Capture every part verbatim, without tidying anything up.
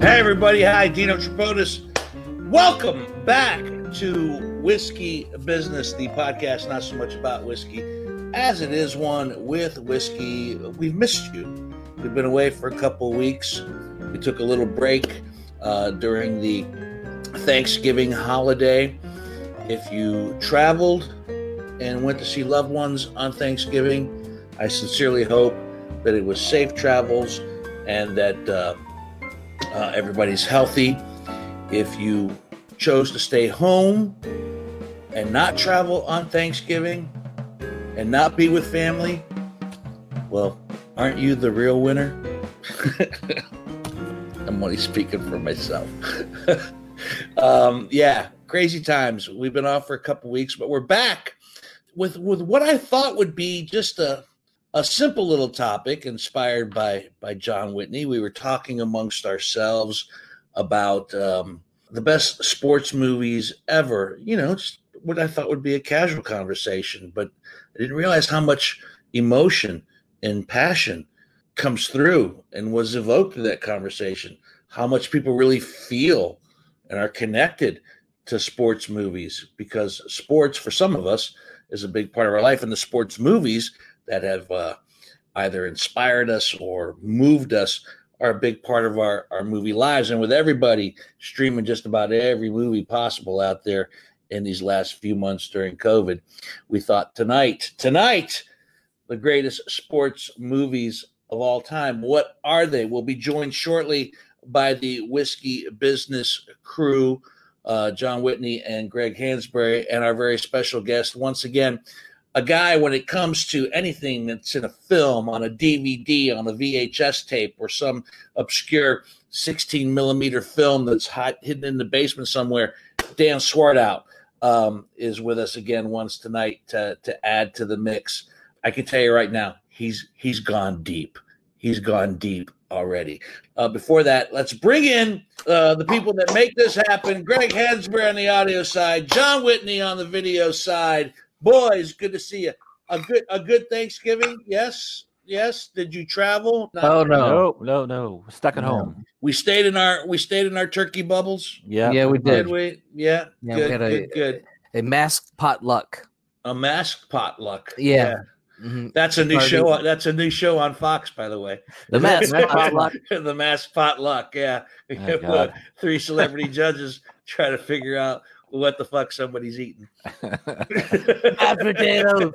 Everybody, hi, Dino Tripotis. Welcome back to Whiskey Business, the podcast not so much about whiskey as it is one with whiskey. We've missed you. We've been away for a couple weeks. We took a little break uh, during the Thanksgiving holiday. If you traveled and went to see loved ones on Thanksgiving, I sincerely hope that it was safe travels and that uh, Uh, everybody's healthy. If you chose to stay home and not travel on Thanksgiving and not be with family, well, aren't you the real winner? I'm only speaking for myself. um, yeah, crazy times. We've been off for a couple weeks, but we're back with, with what I thought would be just a A simple little topic inspired by, by John Whitney. We were talking amongst ourselves about um, the best sports movies ever. You know, it's what I thought would be a casual conversation, but I didn't realize how much emotion and passion comes through and was evoked in that conversation, how much people really feel and are connected to sports movies, because sports, for some of us, is a big part of our life, and the sports movies that have uh, either inspired us or moved us are a big part of our, our movie lives. And with everybody streaming just about every movie possible out there in these last few months during COVID, we thought tonight, tonight, the greatest sports movies of all time. What are they? We'll be joined shortly by the Whiskey Business crew, uh, John Whitney and Greg Hansberry, and our very special guest once again, a guy, when it comes to anything that's in a film, on a D V D, on a V H S tape, or some obscure sixteen millimeter film that's hot, hidden in the basement somewhere, Dan Swartout um, is with us again once tonight to, to add to the mix. I can tell you right now, he's he's gone deep. He's gone deep already. Uh, before that, let's bring in uh, the people that make this happen. Greg Hansberry on the audio side, John Whitney on the video side. Boys, good to see you. A good a good Thanksgiving, yes, yes. Did you travel? Not oh no, no, no, no. Stuck at no. home. We stayed in our we stayed in our turkey bubbles. Yeah, yeah, we did. did we? Yeah, yeah good, we had good, a, good. A masked potluck. A masked potluck. Yeah, yeah. Mm-hmm. That's a new Party. show. That's a new show on Fox, by the way. The masked potluck. The masked potluck. Yeah, oh, three celebrity judges try to figure out what the fuck somebody's eating. potatoes.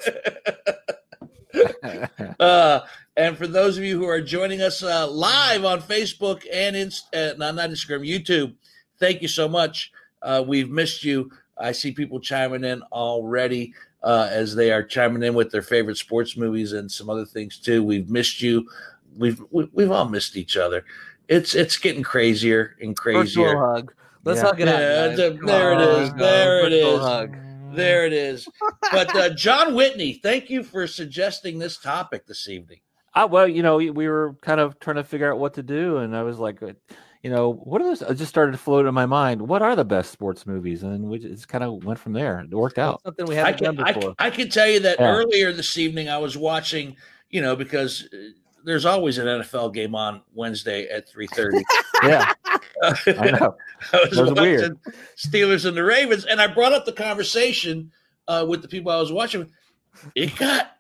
uh, and for those of you who are joining us uh, live on Facebook and Inst- uh, no, not Instagram, YouTube, thank you so much. Uh, we've missed you. I see people chiming in already uh, as they are chiming in with their favorite sports movies and some other things too. We've missed you. We've we, we've all missed each other. It's it's getting crazier and crazier. Virtual hug. Let's yeah. hug it out. Yeah, there there it is. There it is. Hug. There it is. But uh, John Whitney, thank you for suggesting this topic this evening. I, well, you know, we were kind of trying to figure out what to do. And I was like, you know, what are those? I just started to float in my mind. What are the best sports movies? And we just kind of went from there. It worked out. That's something we haven't I can, done before. I, I can tell you that yeah. earlier this evening I was watching, you know, because there's always an N F L game on Wednesday at three thirty. Yeah. I know. I was watching weird. Steelers and the Ravens, and I brought up the conversation uh, with the people I was watching. It got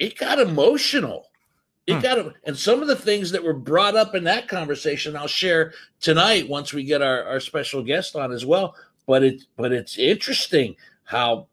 it got emotional. It hmm. got, and some of the things that were brought up in that conversation, I'll share tonight once we get our, our special guest on as well. But it but it's interesting how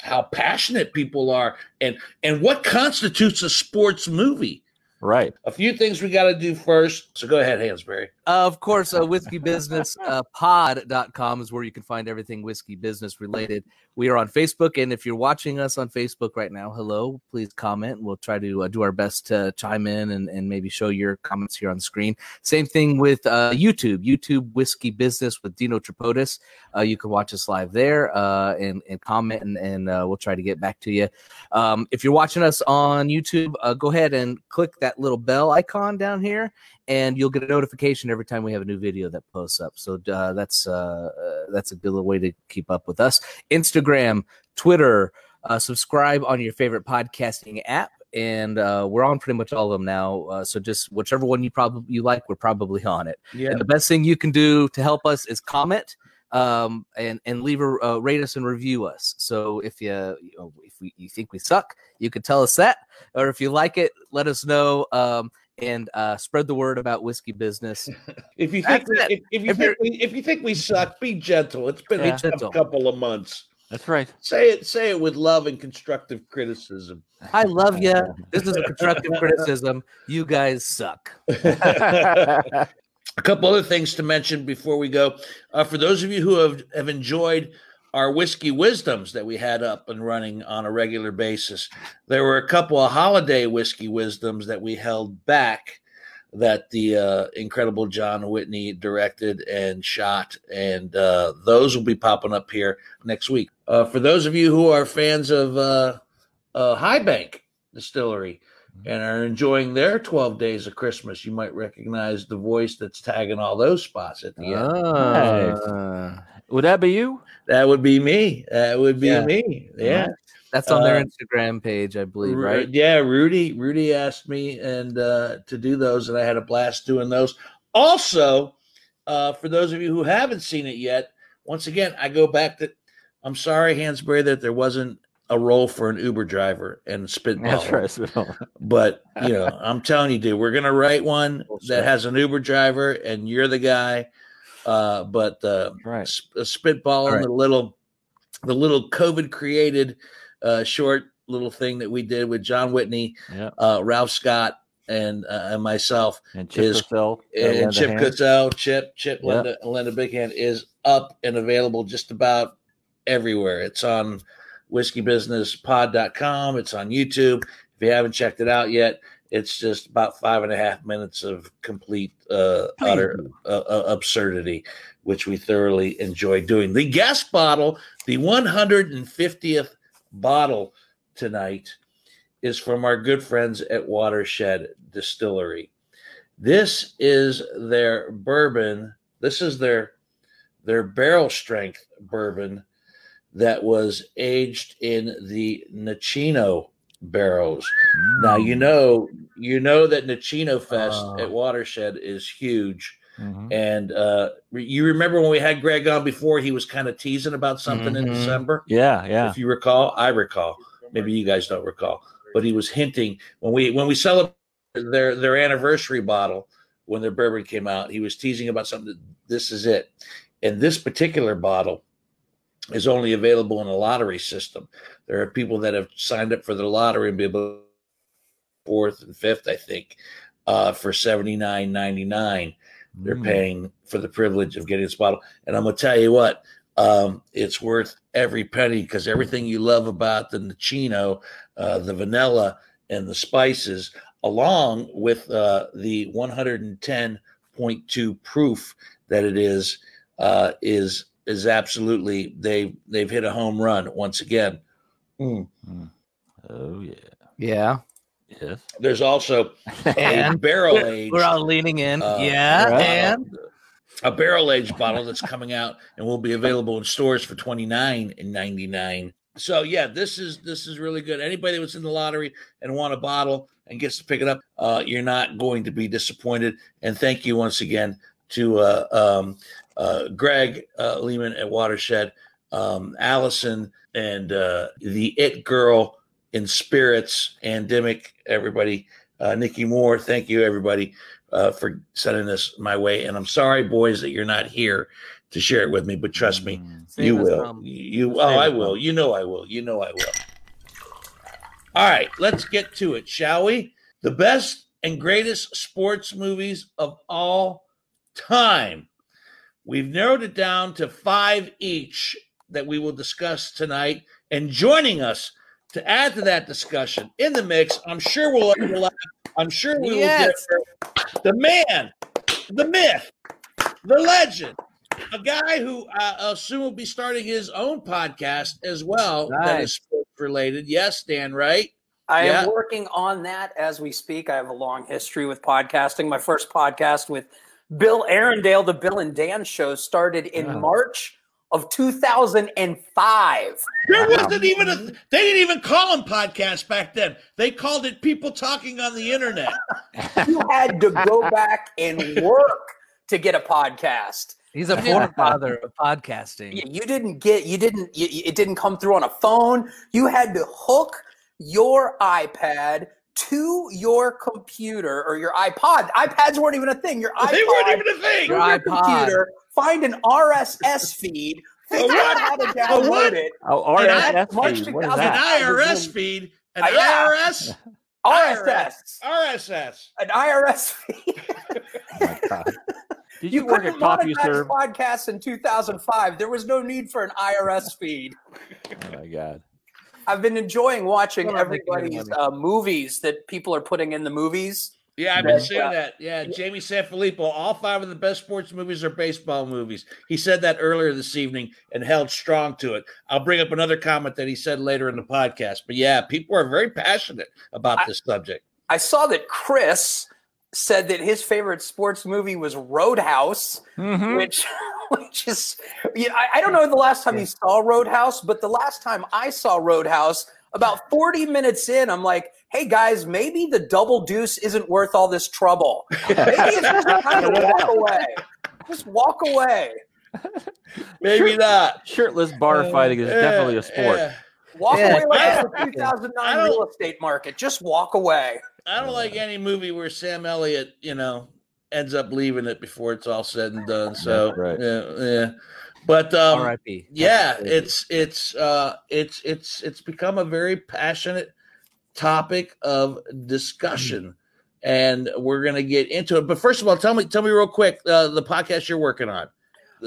how passionate people are, and and what constitutes a sports movie. Right. A few things we got to do first. So go ahead, Hansberry. Uh, of course, uh, whiskey business pod dot com uh, is where you can find everything whiskey business related. We are on Facebook. And if you're watching us on Facebook right now, hello, please comment. We'll try to uh, do our best to chime in and, and maybe show your comments here on the screen. Same thing with uh, YouTube, YouTube Whiskey Business with Dino Tripotis. Uh, you can watch us live there uh, and, and comment, and, and uh, we'll try to get back to you. Um, if you're watching us on YouTube, uh, go ahead and click that little bell icon down here and you'll get a notification every time we have a new video that posts up. So uh, that's uh, that's a good way to keep up with us. Instagram, Twitter, uh, subscribe on your favorite podcasting app. And uh, we're on pretty much all of them now. Uh, so just whichever one you probably you like, we're probably on it. Yeah. And the best thing you can do to help us is comment um, and and leave a uh, rate us and review us. So if you, you know, if we, you think we suck, you could tell us that, or if you like it, let us know. Um, and uh, spread the word about Whiskey Business. if you think if, if you if think we, if you think we suck, be gentle. It's been yeah, a gentle. tough couple of months. That's right. Say it. Say it with love and constructive criticism. I love you. This is a constructive criticism. You guys suck. A couple other things to mention before we go. Uh, for those of you who have, have enjoyed our Whiskey Wisdoms that we had up and running on a regular basis, there were a couple of holiday Whiskey Wisdoms that we held back that the uh, incredible John Whitney directed and shot, and uh, those will be popping up here next week. Uh, for those of you who are fans of uh, uh, High Bank Distillery and are enjoying their twelve Days of Christmas, you might recognize the voice that's tagging all those spots at the uh, end. Nice. Would that be you? That would be me. That would be yeah. me. Yeah. Nice. That's on their uh, Instagram page, I believe, right? Yeah, Rudy. Rudy asked me and uh, to do those, and I had a blast doing those. Also, uh, for those of you who haven't seen it yet, once again, I go back to I'm sorry, Hansberry, that there wasn't a role for an Uber driver and Spitball. But, you know, I'm telling you, dude, we're going to write one that has an Uber driver, and you're the guy. Uh, but uh, right. sp- Spitball and right. the little, the little COVID-created – Uh, short little thing that we did with John Whitney, yep. uh, Ralph Scott, and uh, and myself. And Chip is, Cassell, and, and Chip Cassell, Chip, Chip, yep. Linda, Linda Big Hand is up and available just about everywhere. It's on whiskey business pod dot com. It's on YouTube. If you haven't checked it out yet, it's just about five and a half minutes of complete uh, utter uh, absurdity, which we thoroughly enjoy doing. The guest bottle, the one hundred fiftieth bottle tonight, is from our good friends at Watershed Distillery. This is their bourbon. This is their their barrel strength bourbon that was aged in the Nocino barrels. Mm. Now you know you know that Nocino Fest uh. at Watershed is huge. Mm-hmm. And uh, you remember when we had Greg on before, he was kind of teasing about something mm-hmm. in December? Yeah, yeah. If you recall, I recall. Maybe you guys don't recall. But he was hinting. When we when we celebrated their, their anniversary bottle, when their bourbon came out, he was teasing about something. That this is it. And this particular bottle is only available in a lottery system. There are people that have signed up for the lottery and be able to fourth and fifth, I think, uh, for seventy-nine ninety-nine. They're paying for the privilege of getting this bottle. And I'm going to tell you what, um, it's worth every penny, because everything you love about the Nocino, uh, the vanilla, and the spices, along with uh, the one hundred ten point two proof that it is, uh, is is absolutely, they, they've hit a home run once again. Mm. Oh, yeah. Yeah. Yes. There's also a barrel aged. We're all leaning in. Uh, yeah. Uh, and a barrel aged bottle that's coming out and will be available in stores for twenty-nine ninety-nine. So yeah, this is this is really good. Anybody that was in the lottery and won a bottle and gets to pick it up, uh, you're not going to be disappointed. And thank you once again to uh, um, uh, Greg uh, Lehman at Watershed, um, Allison, and uh, the It Girl in Spirits, and Dimmick, everybody, uh, Nikki Moore, thank you, everybody, uh, for sending this my way. And I'm sorry, boys, that you're not here to share it with me, but trust me, mm-hmm. you will. Problem. You, oh, I will. Problem. You know I will. You know I will. All right, let's get to it, shall we? The best and greatest sports movies of all time. We've narrowed it down to five each that we will discuss tonight, and joining us to add to that discussion in the mix, I'm sure we'll overlap. I'm sure we yes. will get the man, the myth, the legend, a guy who I assume will be starting his own podcast as well, nice. That is sports related. Yes, Dan, right? I yeah. am working on that as we speak. I have a long history with podcasting. My first podcast with Bill Arendale, the Bill and Dan Show, started in oh. March of two thousand five. There wow. wasn't even a, they didn't even call them podcasts back then. They called it people talking on the internet. You had to go back and work to get a podcast. He's a forefather of podcasting. You, you didn't get, you didn't, you, it didn't come through on a phone. You had to hook your iPad to your computer or your iPod. iPads weren't even a thing. Your iPod. They weren't even a thing. Your, your computer. Find an R S S feed. Figure out how to download it. Oh, R S S feed. What is that? An I R S feed. An I R S. R S S. R S S. An I R S feed. Oh my God. Did you, you work at CompuServe podcasts in two thousand five? There was no need for an I R S feed. Oh my God. I've been enjoying watching everybody's uh, movies that people are putting in the movies. Yeah, I've been seeing yeah. that. Yeah, Jamie Sanfilippo, all five of the best sports movies are baseball movies. He said that earlier this evening and held strong to it. I'll bring up another comment that he said later in the podcast. But yeah, people are very passionate about I, this subject. I saw that Chris said that his favorite sports movie was Roadhouse, mm-hmm. which... Which is, you know, I, I don't know the last time you saw Roadhouse, but the last time I saw Roadhouse, about forty minutes in, I'm like, hey, guys, maybe the double deuce isn't worth all this trouble. Maybe it's just time to walk away. Just walk away. Maybe Shirt- not. Shirtless bar fighting is yeah, definitely a sport. Yeah. Walk yeah. away like the two thousand nine real estate market. Just walk away. I don't like any movie where Sam Elliott, you know, ends up leaving it before it's all said and done. So right. yeah, yeah, but um, R I P yeah, it's it's uh, it's it's it's become a very passionate topic of discussion, and we're gonna get into it. But first of all, tell me tell me real quick uh, the podcast you're working on.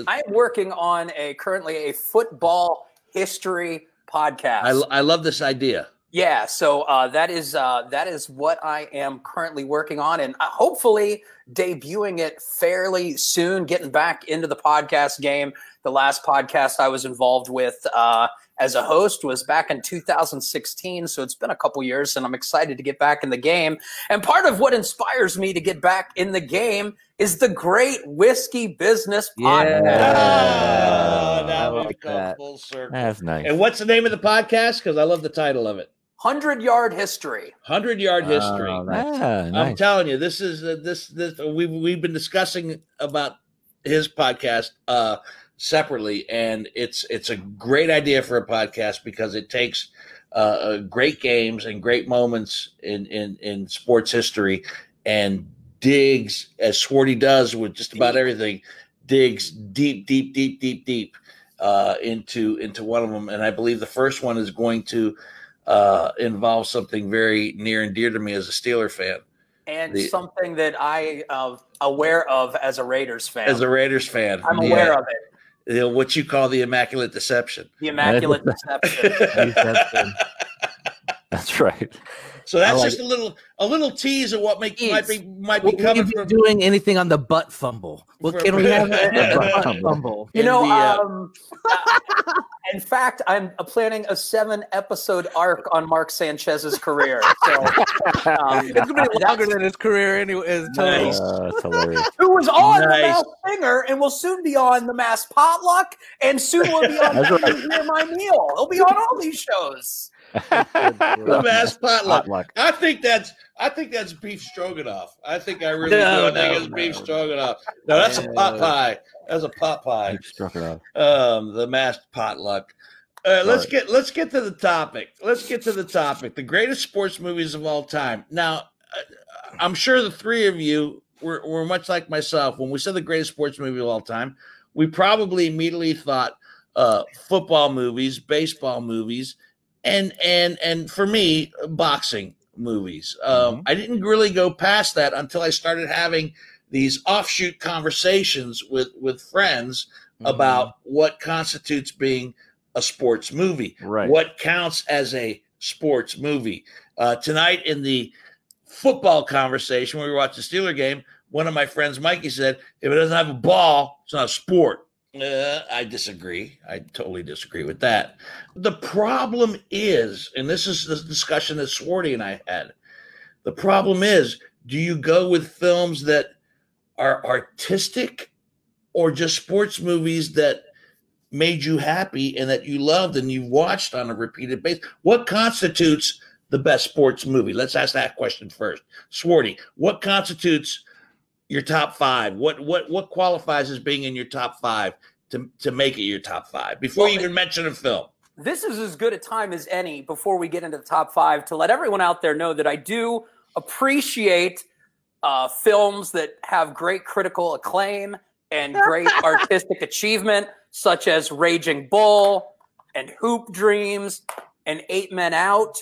I'm working on a currently a football history podcast. I, I love this idea. Yeah, so uh, that is uh, that is what I am currently working on, and hopefully debuting it fairly soon. Getting back into the podcast game. The last podcast I was involved with uh, as a host was back in two thousand sixteen, so it's been a couple years, and I'm excited to get back in the game. And part of what inspires me to get back in the game is the great Whiskey Business podcast. Yeah. Oh, now we've come full circle. That's nice. And what's the name of the podcast? Because I love the title of it. one hundred yard history. one hundred yard history. Oh, nice. Yeah, I'm nice. telling you, this is uh, this this we've we've been discussing about his podcast uh, separately, and it's it's a great idea for a podcast because it takes uh, great games and great moments in in in sports history and digs, as Swarty does with just about everything, digs deep deep deep deep deep uh, into into one of them, and I believe the first one is going to Uh, involves something very near and dear to me as a Steeler fan, and the, something that I am uh, aware of as a Raiders fan. As a Raiders fan, I'm yeah. aware of it. The, what you call the immaculate deception. The immaculate deception. That's right. So that's like just it. a little a little tease of what make, might be might be coming. From doing anything on the butt fumble. Well, from, can we have a butt fumble? You know, um, in fact, I'm planning a seven episode arc on Mark Sanchez's career. So um, it's gonna be longer than his career anyway. Is nice. uh, Who was on nice. The Masked Singer and will soon be on the Masked Potluck, and soon will be on right. Hear My Meal. He'll be on all these shows. The Masked Potluck. Potluck. I think that's I think that's beef stroganoff. I think I really no, do. I think no, it's no. beef stroganoff. No, that's yeah. a pot pie. That's a pot pie. Um, the Masked Potluck. Uh, let's get let's get to the topic. Let's get to the topic. The greatest sports movies of all time. Now, I'm sure the three of you were were much like myself when we said the greatest sports movie of all time. We probably immediately thought uh, football movies, baseball movies. And and and for me, boxing movies. Um, mm-hmm. I didn't really go past that until I started having these offshoot conversations with, with friends mm-hmm. about what constitutes being a sports movie, right. what counts as a sports movie. Uh, tonight in the football conversation, when we watched the Steeler game, one of my friends, Mikey, said, if it doesn't have a ball, it's not a sport. Uh, I disagree. I totally disagree with that. The problem is, and this is the discussion that Swarty and I had, the problem is, do you go with films that are artistic or just sports movies that made you happy and that you loved and you've watched on a repeated basis? What constitutes the best sports movie? Let's ask that question first. Swarty, what constitutes your top five? What what what qualifies as being in your top five to, to make it your top five before well, you even mention a film? This is as good a time as any before we get into the top five to let everyone out there know that I do appreciate uh, films that have great critical acclaim and great artistic achievement, such as Raging Bull and Hoop Dreams and Eight Men Out.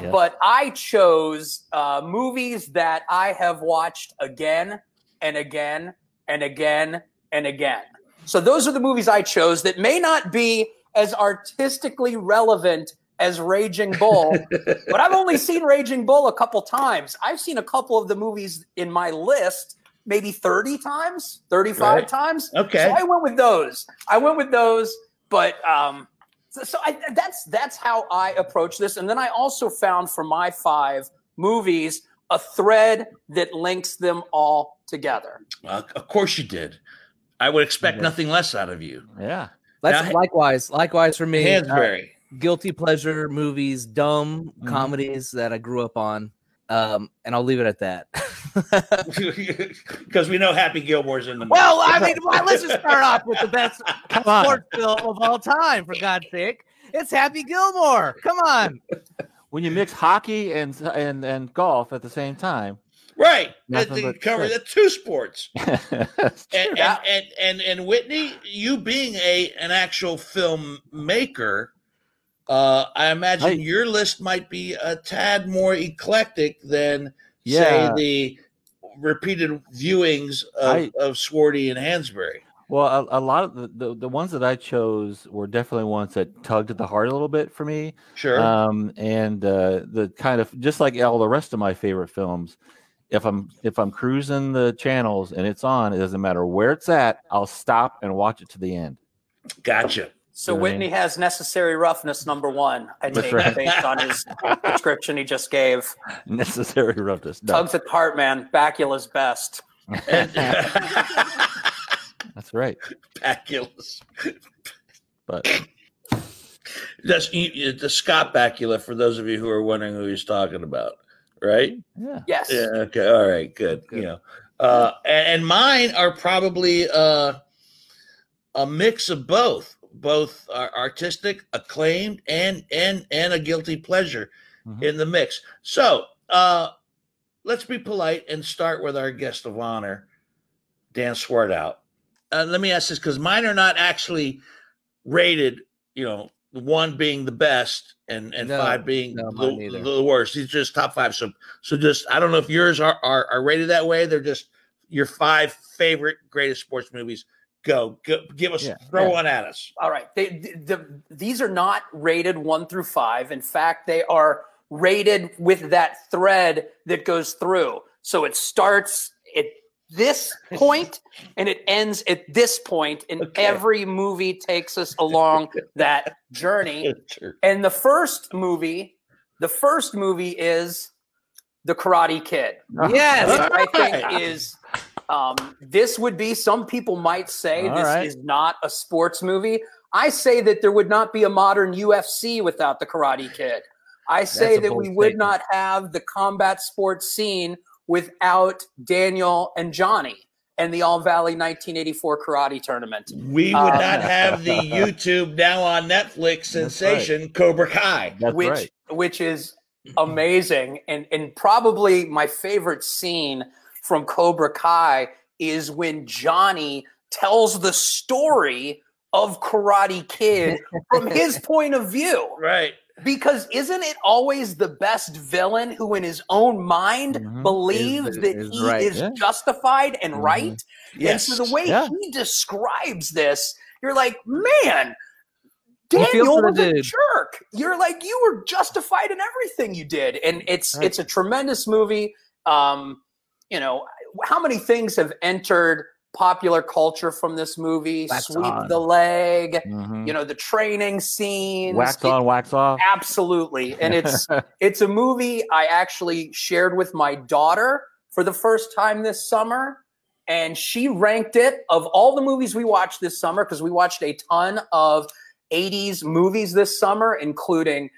Yeah. But I chose uh, movies that I have watched again and again and again and again. So those are the movies I chose that may not be as artistically relevant as Raging Bull, but I've only seen Raging Bull a couple times. I've seen a couple of the movies in my list maybe thirty times, thirty-five right. times. Okay. So I went with those. I went with those, but um, so, so I, that's that's how I approach this. And then I also found for my five movies a thread that links them all together. Uh, of course you did. I would expect yeah. nothing less out of you. Yeah. That's now, likewise. Likewise for me. Hansberry. Uh, guilty pleasure movies, dumb mm-hmm. comedies that I grew up on. Um, and I'll leave it at that. Because we know Happy Gilmore's in the movie. Well, I mean, well, let's just start off with the best sports film of all time, for God's sake. It's Happy Gilmore. Come on. When you mix hockey and and, and golf at the same time. Right. That covers the two sports. and, and, and and and Whitney, you being a an actual filmmaker, uh, I imagine I, your list might be a tad more eclectic than yeah. say the repeated viewings of, I, of Swarty and Hansberry. Well, a, a lot of the, the, the ones that I chose were definitely ones that tugged at the heart a little bit for me. Sure. Um, and uh, the kind of just like all the rest of my favorite films, if I'm if I'm cruising the channels and it's on, it doesn't matter where it's at, I'll stop and watch it to the end. Gotcha. So you know Whitney I mean? has Necessary Roughness number one, I think, right. based on his description he just gave. Necessary Roughness. No. Tugs at the heart, man. Bacula's best. That's right. Bacula's. But that's the Scott Bakula, for those of you who are wondering who he's talking about, right? Yeah. Yes. Yeah, okay. All right. Good. Good. You know, uh, and, and mine are probably uh, a mix of both, both are artistic, acclaimed, and and and a guilty pleasure mm-hmm. in the mix. So uh, let's be polite and start with our guest of honor, Dan Swartout. Uh, let me ask this, because mine are not actually rated, you know, one being the best and, and no, five being no, the, the worst. These are just top five. So, so just, I don't know if yours are, are, are rated that way. They're just your five favorite greatest sports movies. Go, go give us, yeah, throw yeah. one at us. All right. They, the, the, these are not rated one through five. In fact, they are rated with that thread that goes through. So it starts it. this point and it ends at this point, and okay. every movie takes us along that journey. And the first movie, the first movie is The Karate Kid. Yes, right. I think is um, this would be some people might say All this right. is not a sports movie. I say that there would not be a modern U F C without The Karate Kid. I say that we would statement. not have the combat sports scene without Daniel and Johnny and the All Valley nineteen eighty-four karate tournament. We would uh, not have the YouTube now on Netflix sensation right. Cobra Kai, that's which right. which is amazing. And and probably my favorite scene from Cobra Kai is when Johnny tells the story of Karate Kid from his point of view. Right. Because isn't it always the best villain who in his own mind mm-hmm. believes is, that is he right. is yeah. justified and mm-hmm. right? Yes. And so the way yeah. he describes this, you're like, man, Daniel was a jerk. You're like, you were justified in everything you did. And it's right. it's a tremendous movie. Um, you know, how many things have entered popular culture from this movie. Wax sweep on. The leg, mm-hmm. you know, the training scenes. Wax on, it, wax off. Absolutely. And it's it's a movie I actually shared with my daughter for the first time this summer. And she ranked it of all the movies we watched this summer, because we watched a ton of eighties movies this summer, including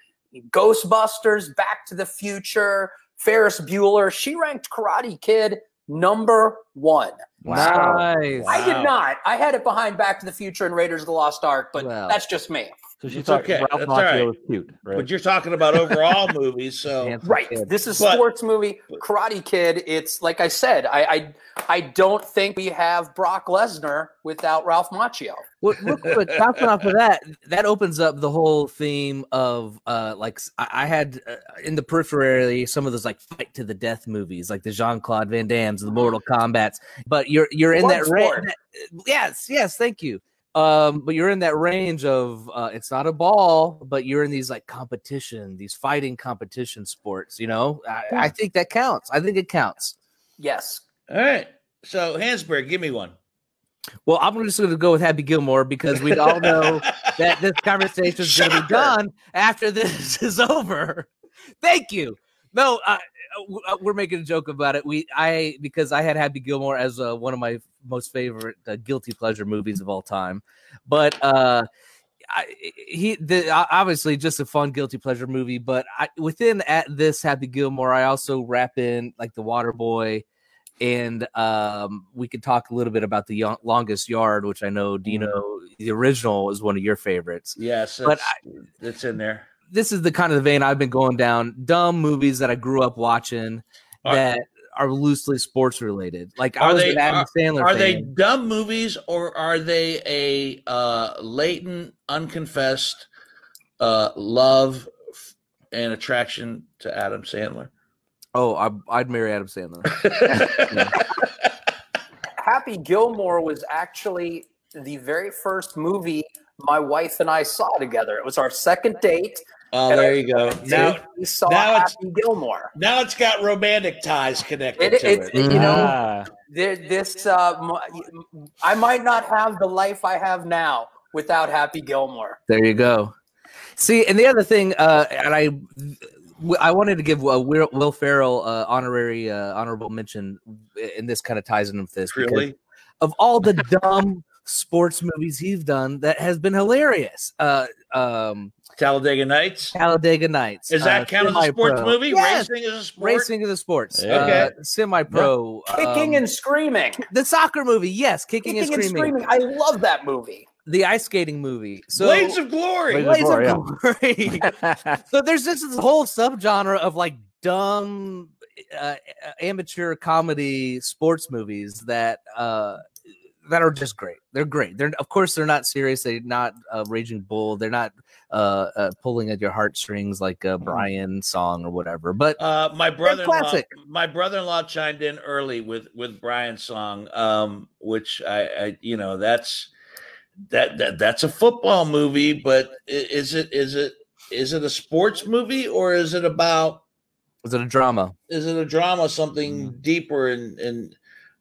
Ghostbusters, Back to the Future, Ferris Bueller. She ranked Karate Kid number one. Wow. Nice. I did not. I had it behind Back to the Future and Raiders of the Lost Ark, but wow. that's just me. So she thought okay. Ralph Macchio was cute. Right? But you're talking about overall movies, so right. This is but, sports movie, Karate Kid. It's like I said, I, I I don't think we have Brock Lesnar without Ralph Macchio. Well, look, look, bouncing off of that, that opens up the whole theme of uh, like I, I had uh, in the periphery some of those like fight to the death movies, like the Jean-Claude Van Damme's, the Mortal Kombats. But you're you're in that, ra- that yes, yes, thank you. Um, but you're in that range of uh, it's not a ball, but you're in these like competition, these fighting competition sports. You know, I, I think that counts. I think it counts. Yes. All right. So Hansberry, give me one. Well, I'm just going to go with Happy Gilmore because we all know that this conversation is going to be done after this is over. Thank you. No, uh, we're making a joke about it. We, I, because I had Happy Gilmore as uh, one of my most favorite uh, guilty pleasure movies of all time, but uh, I, he, the, obviously, just a fun guilty pleasure movie. But I, within at this Happy Gilmore, I also wrap in like The Waterboy, and um, we could talk a little bit about The Longest Yard, which I know Dino, the original, is one of your favorites. Yes, but I, it's in there. This is the kind of vein I've been going down. Dumb movies that I grew up watching are, that are loosely sports related. Like I was they, an Adam Sandler. Are fan. They dumb movies, or are they a uh, latent, unconfessed uh, love and attraction to Adam Sandler? Oh, I, I'd marry Adam Sandler. Yeah. Happy Gilmore was actually the very first movie my wife and I saw together. It was our second date. Oh, there you go. Now we saw now Happy it's, Gilmore. Now it's got romantic ties connected it, to it. it. You ah. know, this uh, I might not have the life I have now without Happy Gilmore. There you go. See, and the other thing, uh, and I, I wanted to give uh, Will, Will Ferrell uh, honorary uh, honorable mention, and this kind of ties in with this. Really, of all the dumb sports movies he's done that has been hilarious. Uh, um, Talladega Nights. Talladega Nights. Is that uh, count as a sports movie? Yes. Racing is a sport. Racing is a sports. Okay. Uh, semi-pro. No. Kicking um, and screaming. The soccer movie. Yes, kicking, kicking and, screaming. and screaming. I love that movie. The ice skating movie. So, Blades of Glory. Blades of Glory. So there's this whole subgenre of like dumb uh, amateur comedy sports movies that. Uh, That are just great. They're great. They're of course they're not serious. They're not uh, Raging Bull. They're not uh, uh, pulling at your heartstrings like a Brian song or whatever. But uh, my brother, my brother-in-law chimed in early with with Brian's song, um, which I, I, you know, that's that, that that's a football movie. But is it is it is it a sports movie or is it about? Is it a drama? Is it a drama? Something mm-hmm. deeper and and.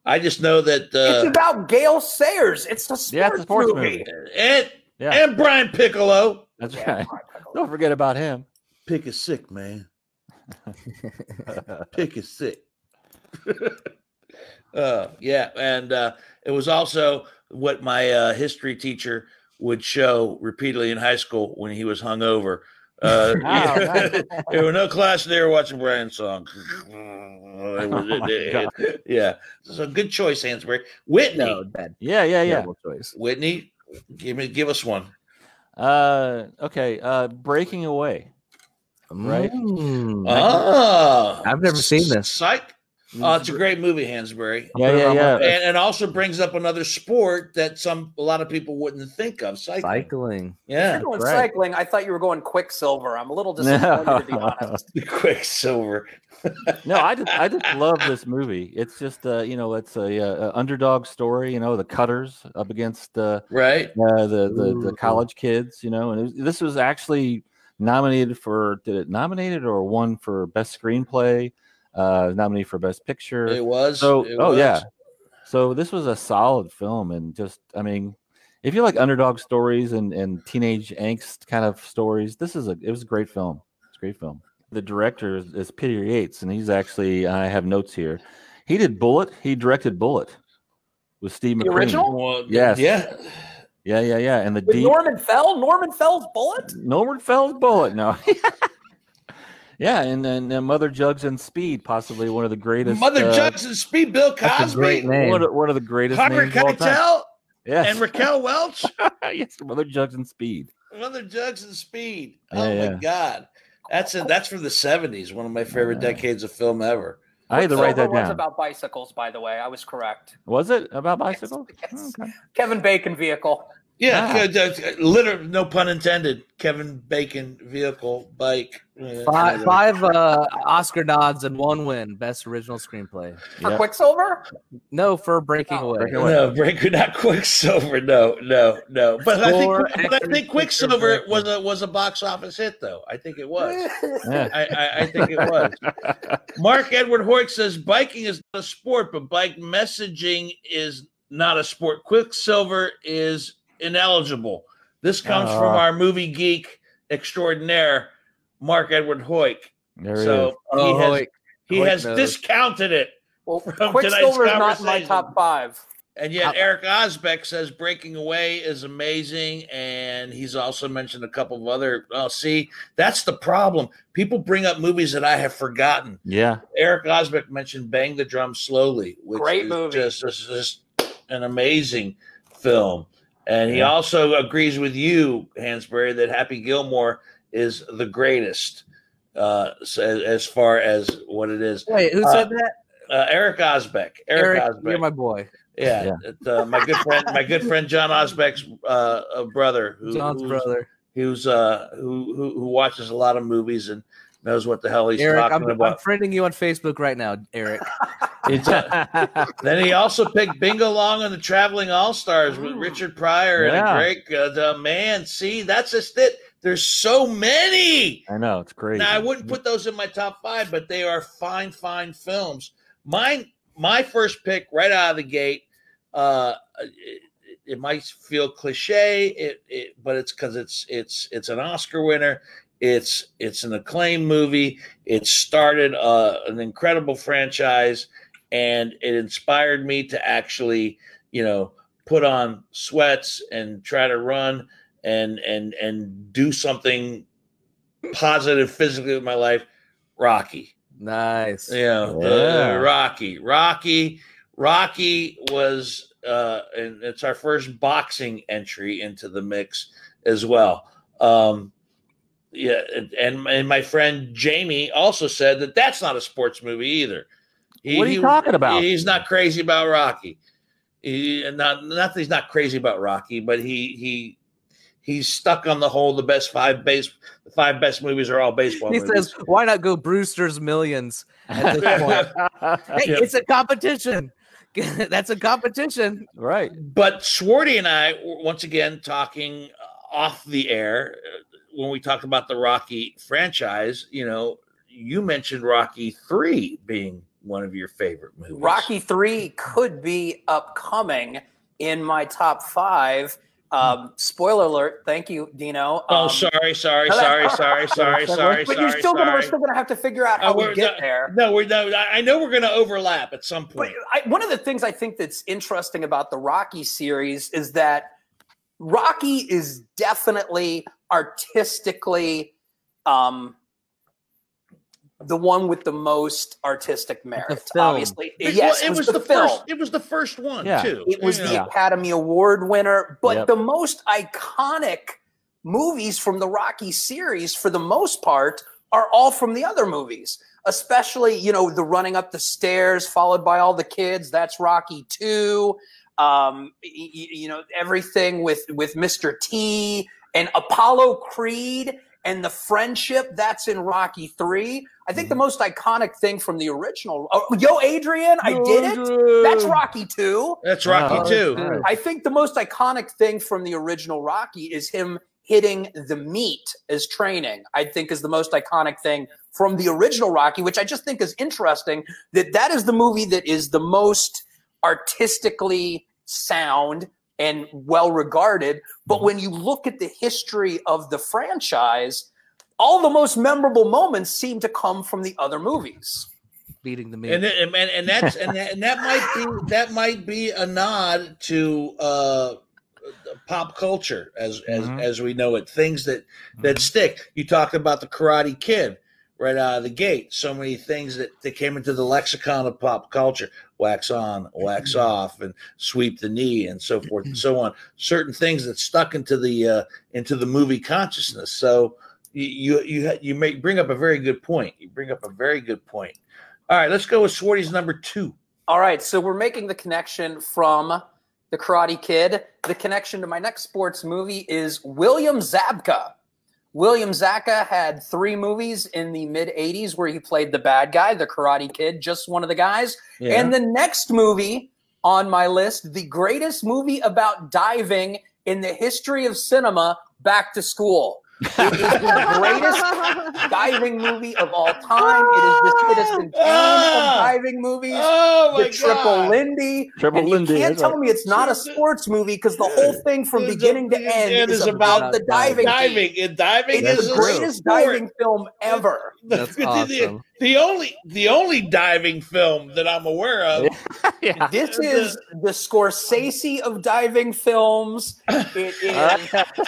I just know that uh, it's about Gale Sayers. It's a sports, yeah, it's a sports movie. movie. And, yeah. and Brian Piccolo. That's yeah, right. Piccolo. Don't forget about him. Pick is sick, man. Pick is sick. uh, yeah, and uh, it was also what my uh, history teacher would show repeatedly in high school when he was hungover. Uh, wow, yeah. Wow. There were no class there watching Brian's song. It was, oh it, it, yeah, so good choice, Hansberry. Whitney, no, yeah, yeah, yeah. Choice. Whitney, give me, give us one. Uh, okay, uh, Breaking Away, right? Mm. Oh, I've never seen this. Psych. Oh, it's a great movie, Hansberry. Yeah, yeah, yeah. And, and also brings up another sport that some a lot of people wouldn't think of. Cycling. cycling. Yeah. If you're going right. cycling, I thought you were going Quicksilver. I'm a little disappointed, no. to be honest. Quicksilver. No, I just I just love this movie. It's just uh, you know, it's a, a underdog story. You know, the cutters up against uh, right uh, the the, the college kids. You know, and it was, this was actually nominated for did it nominated or won for best screenplay. Uh, nominee for Best Picture. It was. So, it oh was. yeah. So this was a solid film, and just, I mean, if you like underdog stories and, and teenage angst kind of stories, this is a it was a great film. It's a great film. The director is, is Peter Yates, and he's actually, I have notes here. He did Bullet. He directed Bullet with Steve McQueen. The original? Yes. Yeah. Yeah, yeah, yeah. And the with deep... Norman Fell? Norman Fell's Bullet? Norman Fell's Bullet, no. Yeah, and then uh, Mother Jugs and Speed, possibly one of the greatest. Mother uh, Jugs and Speed, Bill Cosby. That's a great name. One, of, one of the greatest Harvard names of all time. Yes. And Raquel Welch. Yes, Mother Jugs and Speed. Mother Jugs and Speed. Oh, yeah, my yeah. God. That's a, that's from the seventies, one of my favorite yeah. decades of film ever. I had to write that down. It was about bicycles, by the way. I was correct. Was it about bicycles? Yes. Yes. Oh, okay. Kevin Bacon vehicle. Yeah, ah. literally, no pun intended. Kevin Bacon vehicle bike. Five, five uh, Oscar nods and one win. Best original screenplay for yep. Quicksilver. No, for Breaking oh, Away. Breaking away. No, Breaking, not Quicksilver. No, no, no. But I think, but I think Quicksilver was a was a box office hit, though. I think it was. Yeah. I, I, I think it was. Mark Edward Hoyt says biking is not a sport, but bike messaging is not a sport. Quicksilver is ineligible. This comes uh, from our movie geek extraordinaire, Mark Edward Hoyt. There so he oh, has, Hoyt. He Hoyt has discounted it. Well, Quicksilver is not in my top five. And yet, Eric Osbeck says Breaking Away is amazing, and he's also mentioned a couple of other. Oh, see, that's the problem. People bring up movies that I have forgotten. Yeah, Eric Osbeck mentioned Bang the Drum Slowly, which great is movie. Just, just, just an amazing film. And he also agrees with you, Hansberry, that Happy Gilmore is the greatest uh, as, as far as what it is. Wait, who uh, said that? Uh, Eric Osbeck. Eric, Eric Osbeck. You're my boy. Yeah, yeah. It, uh, my good friend, my good friend John Osbeck's uh, uh, brother. Who, John's who's, brother. Who's uh, who, who who watches a lot of movies and knows what the hell he's Eric, talking I'm, about. I'm friending you on Facebook right now, Eric. Uh, then he also picked Bingo Long and the Traveling All-Stars with Richard Pryor yeah. and a great uh, man. See, that's just it. There's so many. I know, it's crazy. Now, I wouldn't put those in my top five, but they are fine, fine films. Mine, my first pick right out of the gate, uh, it, it might feel cliche, it, it, but it's because it's it's it's an Oscar winner. It's it's an acclaimed movie. It started uh, an incredible franchise. And it inspired me to actually, you know, put on sweats and try to run and and and do something positive physically with my life. Rocky. Nice. You know, yeah. Uh, Rocky. Rocky. Rocky was, uh, and it's our first boxing entry into the mix as well. Um, yeah. And, and my friend Jamie also said that that's not a sports movie either. He, what are you he, talking about? He's not crazy about Rocky. He, not, not that he's not crazy about Rocky, but he he he's stuck on the whole. The best five base, the five best movies are all baseball. He movies. Says, "Why not go Brewster's Millions?" At this point? Hey, yeah. It's a competition. That's a competition, right? But Swarty and I, once again, talking off the air when we talked about the Rocky franchise. You know, you mentioned Rocky three being one of your favorite movies. Rocky three could be upcoming in my top five. Um, spoiler alert. Thank you, Dino. Um, oh, sorry, sorry, sorry, sorry, sorry, sorry. But you're sorry, still going. We're still going to have to figure out how oh, we get no, there. No, we're no. I know we're going to overlap at some point. But I, one of the things I think that's interesting about the Rocky series is that Rocky is definitely artistically. Um, The one with the most artistic merit, obviously. It, yes, well, it, it was, was the, the film. First, it was the first one, yeah. too. It was yeah. the Academy Award winner. But yep. the most iconic movies from the Rocky series, for the most part, are all from the other movies. Especially, you know, the running up the stairs, followed by all the kids. That's Rocky two. Um, you, you know, everything with, with Mister T and Apollo Creed. And the friendship, that's in Rocky three. I think mm-hmm. the most iconic thing from the original... Oh, Yo, Adrian, I did it! That's Rocky two. That's Rocky two. Uh, I think the most iconic thing from the original Rocky is him hitting the meat as training, I think is the most iconic thing from the original Rocky, which I just think is interesting, that that is the movie that is the most artistically sound and well regarded. But when you look at the history of the franchise, all the most memorable moments seem to come from the other movies. Beating the meat. And and, and that's and that, and that might be that might be a nod to uh, pop culture as as, mm-hmm. as we know it. Things that that mm-hmm. stick. You talked about the Karate Kid right out of the gate. So many things that, that came into the lexicon of pop culture. Wax on, wax mm-hmm. off, and sweep the knee, and so forth mm-hmm. and so on. Certain things that stuck into the uh, into the movie consciousness. So you you you make bring up a very good point. You bring up a very good point. All right, let's go with Swarty's number two. All right, so we're making the connection from The Karate Kid. The connection to my next sports movie is William Zabka. William Zabka had three movies in the mid-eighties where he played the bad guy, The Karate Kid, just one of the guys. Yeah. And the next movie on my list, the greatest movie about diving in the history of cinema, Back to School. It is the greatest diving movie of all time. It is the citizen oh, diving movies. Oh my the Triple God. Lindy. Triple and Lindy. You can't tell right. me it's not a sports movie because the whole thing from it's beginning a, to end it is, is about the diving. Diving. It, diving it is the greatest sport. diving film ever. That's awesome. The only the only diving film that I'm aware of. Yeah. This is the Scorsese of diving films. It is uh,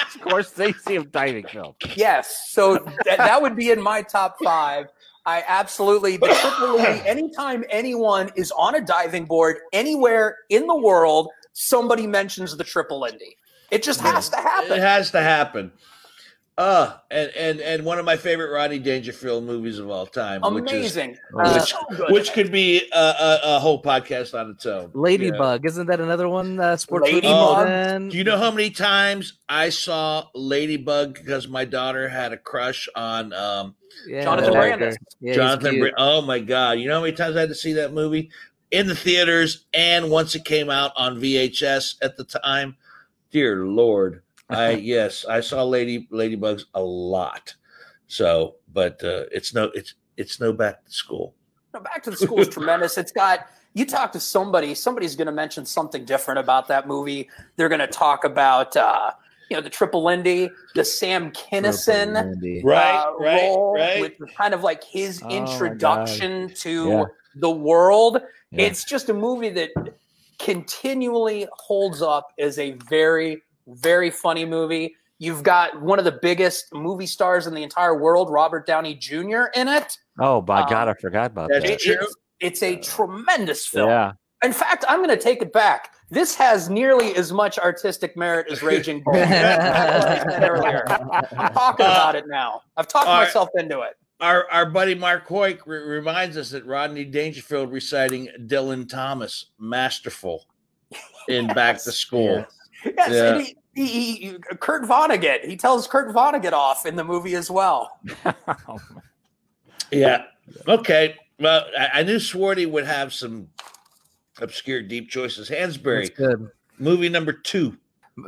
Scorsese of diving films. Yes. So that, that would be in my top five. I absolutely the triple Lindy, anytime anyone is on a diving board anywhere in the world, somebody mentions the Triple Lindy. It just has to happen. It has to happen. Uh, and, and and one of my favorite Rodney Dangerfield movies of all time. Amazing. Which, is, uh, which, which could be a, a, a whole podcast on its own. Ladybug. Yeah. Isn't that another one? Uh, sports Ladybug. Oh, do you know how many times I saw Ladybug because my daughter had a crush on um, yeah, Jonathan Brandis. Yeah, Jonathan Brandis. Oh, my God. You know how many times I had to see that movie? In the theaters and once it came out on V H S at the time. Dear Lord. I yes, I saw Lady Ladybugs a lot. So, but uh, it's no it's it's no Back to School. No, Back to the School is tremendous. It's got you talk to somebody, somebody's going to mention something different about that movie. They're going to talk about uh, you know the Triple Lindy, the Sam Kinison uh, right, right, role, right. with kind of like his oh introduction to yeah. the world. Yeah. It's just a movie that continually holds up as a very very funny movie. You've got one of the biggest movie stars in the entire world, Robert Downey Junior in it. Oh, by um, God, I forgot about that. It, it's, it's a tremendous film. Yeah. In fact, I'm going to take it back. This has nearly as much artistic merit as Raging Bull. earlier. I'm talking about it now. I've talked our, myself into it. Our our buddy Mark Hoyt re- reminds us that Rodney Dangerfield reciting Dylan Thomas, masterful, in yes. Back to School. Yes. Yes, yeah. and he, he, he, Kurt Vonnegut. He tells Kurt Vonnegut off in the movie as well. yeah. Okay. Well, I, I knew Swarty would have some obscure deep choices. Hansberry. That's good. Movie number two.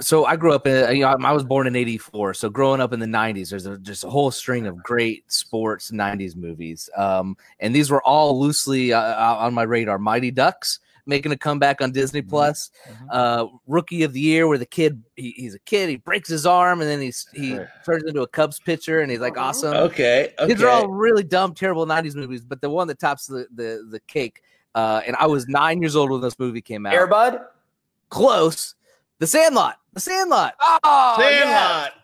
So I grew up in. You know, I was born in eighty-four. So growing up in the nineties, there's a, just a whole string of great sports nineties movies, um, and these were all loosely uh, on my radar. Mighty Ducks. Making a comeback on Disney Plus, mm-hmm. uh, Rookie of the Year, where the kid he, he's a kid, he breaks his arm and then he's he turns into a Cubs pitcher and he's like mm-hmm. awesome. Okay, okay, these are all really dumb, terrible nineties movies, but the one that tops the the, the cake. Uh, and I was nine years old when this movie came out. Air Bud, close. The Sandlot, The Sandlot, oh, Sandlot. Yeah.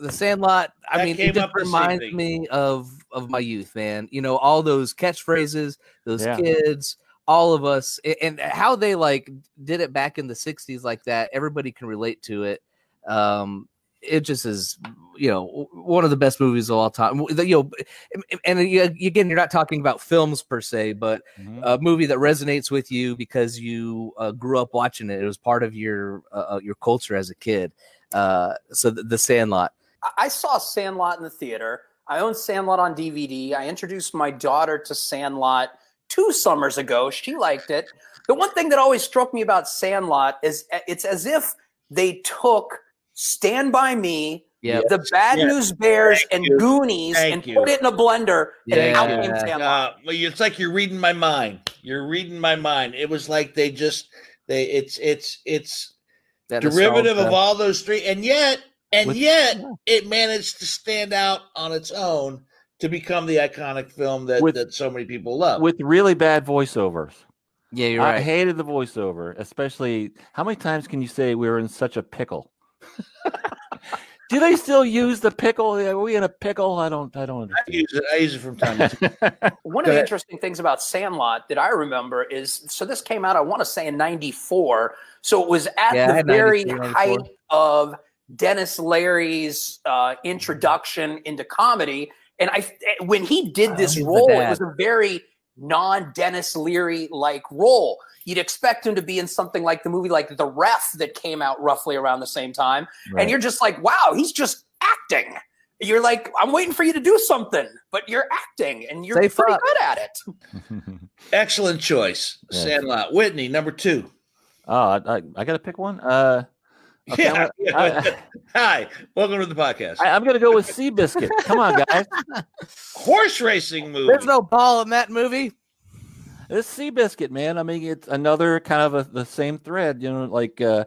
The Sandlot, I that mean, it just reminds season. me of of my youth, man. You know, all those catchphrases, those yeah. kids. All of us, and how they like did it back in the sixties like that. Everybody can relate to it. Um, it just is, you know, one of the best movies of all time. You know, and again, you're not talking about films per se, but mm-hmm. a movie that resonates with you because you uh, grew up watching it. It was part of your uh, your culture as a kid. Uh, so the, the Sandlot. I saw Sandlot in the theater. I own Sandlot on D V D. I introduced my daughter to Sandlot two summers ago. She liked it. The one thing that always struck me about Sandlot is it's as if they took Stand By Me Yeah, the Bad yeah. News Bears Thank and you. Goonies Thank and you. Put it in a blender. Yeah. And out yeah. came uh, well, it's like you're reading my mind. You're reading my mind. It was like they just they it's it's it's that derivative of all those three, and yet and With, yet yeah. it managed to stand out on its own to become the iconic film that, with, that so many people love. With really bad voiceovers. Yeah, you're right. I hated the voiceover, especially how many times can you say we were in such a pickle? Do they still use the pickle? Are we in a pickle? I don't I don't understand. I use it, I use it from time to time. One of the interesting things about Sandlot that I remember is, so this came out, I want to say, in ninety-four. So it was at yeah, the very height of Dennis Leary's uh, introduction into comedy. And I, when he did this role, it was a very non-Dennis Leary-like role. You'd expect him to be in something like the movie like The Ref that came out roughly around the same time. Right. And you're just like, wow, he's just acting. You're like, I'm waiting for you to do something, but you're acting, and you're Stay pretty up. Good at it. Excellent choice, yeah. Sandlot. Whitney, number two. Oh, I, I, I got to pick one? Uh, okay, yeah. gonna, I, I, Hi, welcome to the podcast. I, I'm going to go with Seabiscuit. Come on, guys. Horse racing movie. There's no ball in that movie. This Seabiscuit, man. I mean, it's another kind of a, the same thread, you know, like, uh,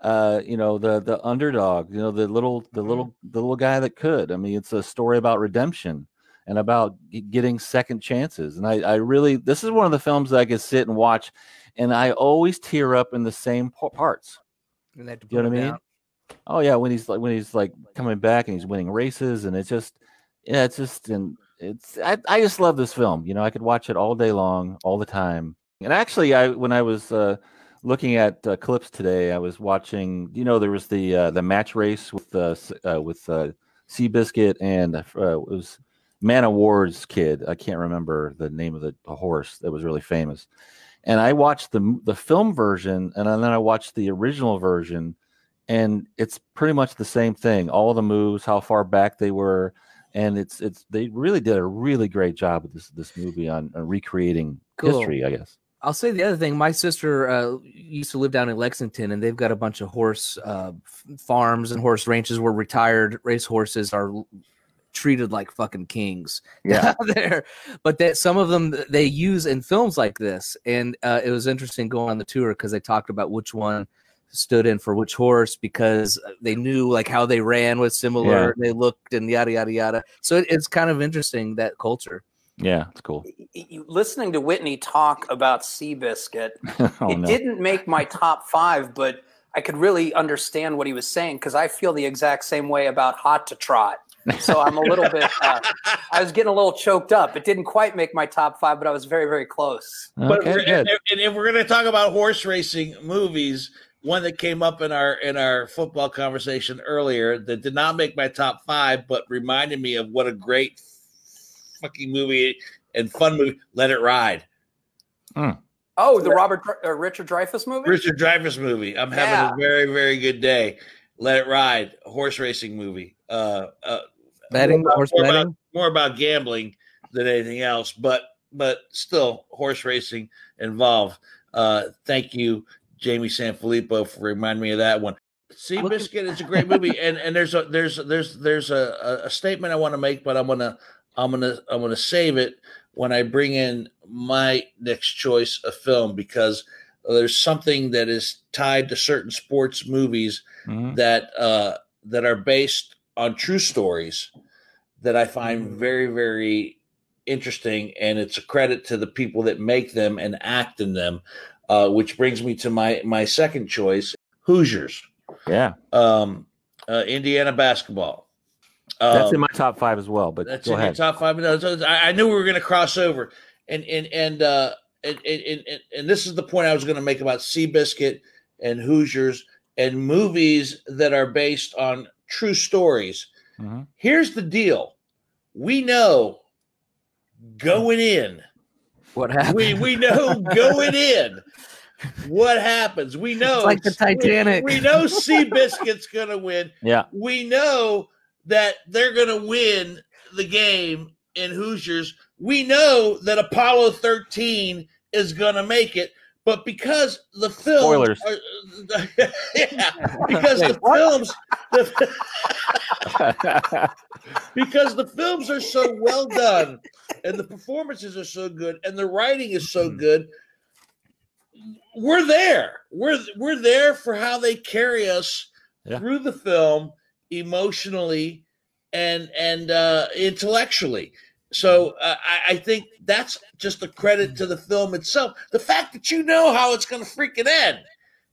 uh, you know, the, the underdog, you know, the little, the mm-hmm. little, the little guy that could. I mean, it's a story about redemption and about getting second chances. And I, I really, this is one of the films that I could sit and watch, and I always tear up in the same parts. And you know what I mean? Down. Oh yeah, when he's like, when he's like coming back and he's winning races, and it's just, yeah, it's just and. It's I, I just love this film. You know, I could watch it all day long, all the time. And actually, I when I was uh, looking at uh, clips today, I was watching. You know, there was the uh, the match race with uh, uh, with uh, Seabiscuit and uh, it was Man of War's kid. I can't remember the name of the, the horse that was really famous. And I watched the the film version, and then I watched the original version, and it's pretty much the same thing. All the moves, how far back they were. And it's it's they really did a really great job with this this movie on uh, recreating cool. history, I guess. I'll say the other thing. My sister uh, used to live down in Lexington, and they've got a bunch of horse uh, farms and horse ranches where retired race horses are treated like fucking kings. Yeah, there. But that some of them they use in films like this, and uh, it was interesting going on the tour because they talked about which one stood in for which horse because they knew like how they ran was similar. Yeah. They looked and yada, yada, yada. So it, it's kind of interesting, that culture. Yeah, it's cool. Listening to Whitney talk about Seabiscuit, oh, it no. didn't make my top five, but I could really understand what he was saying because I feel the exact same way about Hot to Trot. So I'm a little bit, uh, I was getting a little choked up. It didn't quite make my top five, but I was very, very close. Okay, but we're, and, and if we're going to talk about horse racing movies, one that came up in our in our football conversation earlier that did not make my top five, but reminded me of what a great fucking movie and fun movie, Let It Ride. Mm. Oh, the Robert uh, Richard Dreyfuss movie? Richard Dreyfuss movie. I'm having yeah. a very, very good day. Let It Ride, horse racing movie. Uh, uh, betting, more about, horse more betting? About, more about gambling than anything else, but, but still horse racing involved. Uh, thank you, Jamie Sanfilippo, for reminding me of that one. Seabiscuit is a great movie, and, and there's a there's there's there's a, a statement I want to make, but I'm gonna I'm gonna I'm gonna save it when I bring in my next choice of film because there's something that is tied to certain sports movies mm-hmm. that uh, that are based on true stories that I find mm-hmm. very very interesting, and it's a credit to the people that make them and act in them. Uh, which brings me to my, my second choice, Hoosiers. Yeah. Um, uh, Indiana basketball. Um, that's in my top five as well. But that's go in ahead. Your top five. No, so I, I knew we were going to cross over, and and and, uh, and and and and this is the point I was going to make about Seabiscuit and Hoosiers and movies that are based on true stories. Mm-hmm. Here's the deal: we know going in. What happened? We we know going in what happens. We know it's like the Titanic. We, we know Seabiscuit's gonna win. Yeah. We know that they're gonna win the game in Hoosiers. We know that Apollo thirteen is gonna make it, But because the films, spoilers. Are, yeah, because the films, the, because the films are so well done, and the performances are so good, and the writing is so good, we're there. We're we're there for how they carry us yeah. through the film emotionally and and uh, intellectually. So uh, I, I think that's just a credit to the film itself. The fact that you know how it's going to freaking end,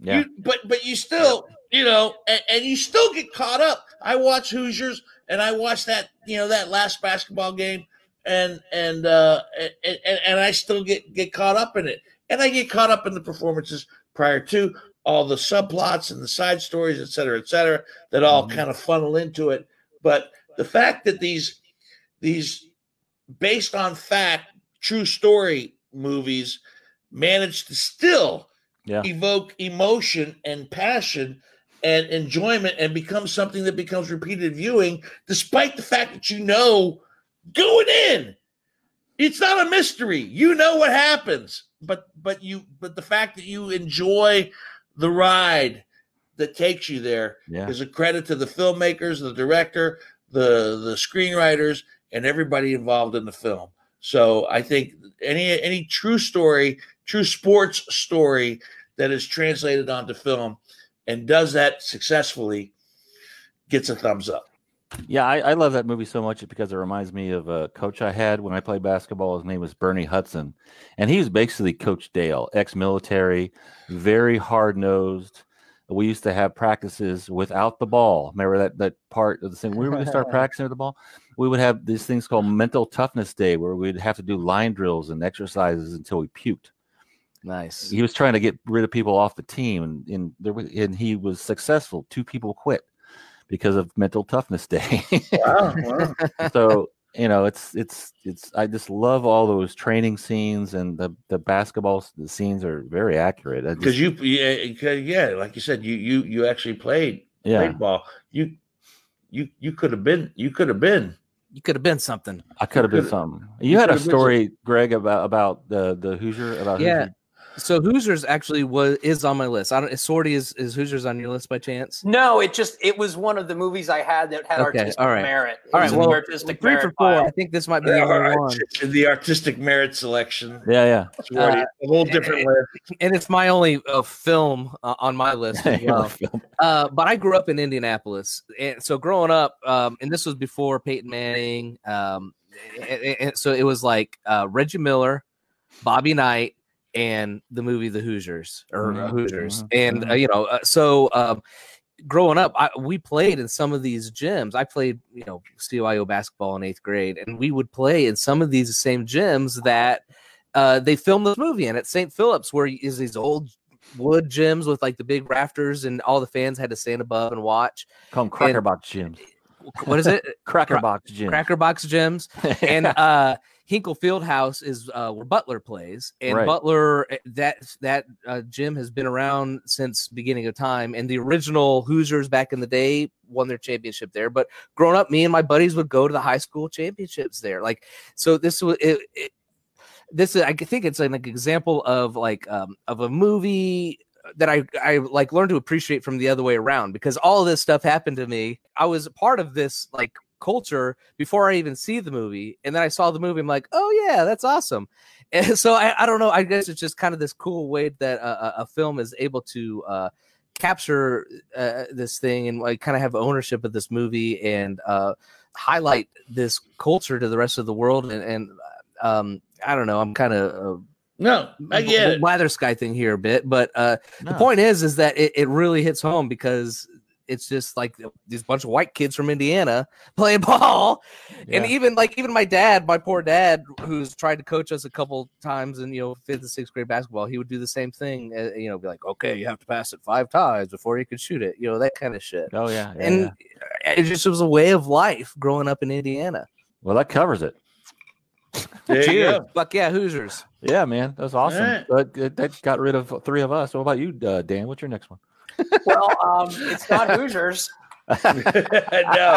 yeah. you, but but you still, you know, and, and you still get caught up. I watch Hoosiers, and I watch that, you know, that last basketball game, and and uh, and, and and I still get get caught up in it, and I get caught up in the performances prior to, all the subplots and the side stories, et cetera, et cetera, that all mm-hmm. kind of funnel into it. But the fact that these these based on fact, true story movies manage to still yeah. evoke emotion and passion and enjoyment and become something that becomes repeated viewing, despite the fact that you know going in, it's not a mystery. You know what happens, but but you but the fact that you enjoy the ride that takes you there yeah. is a credit to the filmmakers, the director, the the screenwriters, and everybody involved in the film. So I think any any true story, true sports story that is translated onto film and does that successfully gets a thumbs up. Yeah, I, I love that movie so much because it reminds me of a coach I had when I played basketball. His name was Bernie Hudson, and he was basically Coach Dale, ex-military, very hard-nosed. We used to have practices without the ball. Remember that that part of the thing? When we were going to start practicing with the ball, we would have these things called mental toughness day where we'd have to do line drills and exercises until we puked. Nice. He was trying to get rid of people off the team, and, and, there was, and he was successful. Two people quit because of mental toughness day. Wow, wow. So, you know, it's, it's, it's, I just love all those training scenes, and the, the basketball the scenes are very accurate. Because you, yeah, yeah, like you said, you, you, you actually played, yeah. played ball. You, you, you could have been, you could have been, you could have been something. I could have been something. You, you had a story, Greg, about, about the, the Hoosier, about, yeah. Hoosier. So Hoosiers actually was is on my list. I don't. Sortie is is Hoosiers on your list by chance? No, it just it was one of the movies I had that had okay, artistic all right. merit. It all right, well, artistic three merit for four. File. I think this might be the only one. The artistic merit selection. Yeah, yeah, uh, a whole different way. And, and it's my only uh, film uh, on my list as well. uh, but I grew up in Indianapolis, and so growing up, um, and this was before Peyton Manning. Um, and, and so it was like uh, Reggie Miller, Bobby Knight, and the movie The Hoosiers or mm-hmm. Hoosiers. And, uh, you know, uh, so um, growing up, I, we played in some of these gyms. I played, you know, C Y O basketball in eighth grade, and we would play in some of these same gyms that uh, they filmed this movie in at Saint Philip's, where is these old wood gyms with like the big rafters, and all the fans had to stand above and watch. Call them Cracker and, Box gyms. What is it? Cracker Box gyms. Cracker Box gyms. And, uh, Hinkle Fieldhouse is uh, where Butler plays, and right. Butler that that uh, gym has been around since beginning of time. And the original Hoosiers back in the day won their championship there. But growing up, me and my buddies would go to the high school championships there. Like, so this was it, it, this is, I think it's an like, example of like um, of a movie that I, I like learned to appreciate from the other way around, because all this stuff happened to me. I was a part of this like culture before I even see the movie, and then I saw the movie. I'm like, oh yeah, that's awesome. And so I, I don't know. I guess it's just kind of this cool way that uh, a film is able to uh, capture uh, this thing and like kind of have ownership of this movie and uh, highlight this culture to the rest of the world. And, and um, I don't know. I'm kind of uh, no, I get blather sky thing here a bit, but uh, no. The point is, is that it, it really hits home, because it's just like these bunch of white kids from Indiana playing ball. Yeah. And even like, even my dad, my poor dad, who's tried to coach us a couple times in, you know, fifth and sixth grade basketball, he would do the same thing. Uh, you know, be like, okay, you have to pass it five times before you can shoot it. You know, that kind of shit. Oh yeah. yeah and yeah. It just was a way of life growing up in Indiana. Well, that covers it. Cheers. Fuck yeah, Hoosiers. Yeah, man. That was awesome. Right. But that got rid of three of us. What about you, uh, Dan? What's your next one? Well, um, it's not Hoosiers. no, no,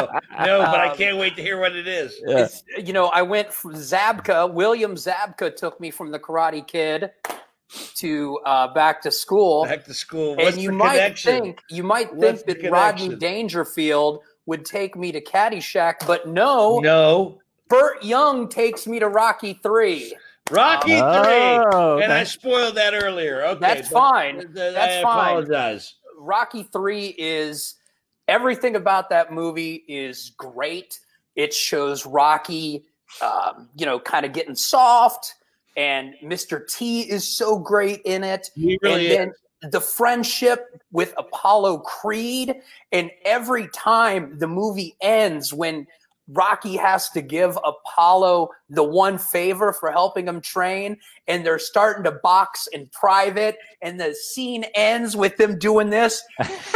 but I can't wait to hear what it is. Yeah. It's, you know, I went from Zabka. William Zabka took me from The Karate Kid to uh, back to school. Back to school. What's and you might connection? think you might What's think that Rodney Dangerfield would take me to Caddyshack, but no, no. Burt Young takes me to Rocky Three. Rocky oh, Three, and I spoiled that earlier. Okay, that's fine. Th- th- that's I fine. Apologize. Rocky Three is everything about that movie is great. It shows Rocky, um, you know, kind of getting soft. And Mister T is so great in it. He really and then is. The friendship with Apollo Creed. And every time the movie ends when Rocky has to give Apollo the one favor for helping him train, and they're starting to box in private, and the scene ends with them doing this.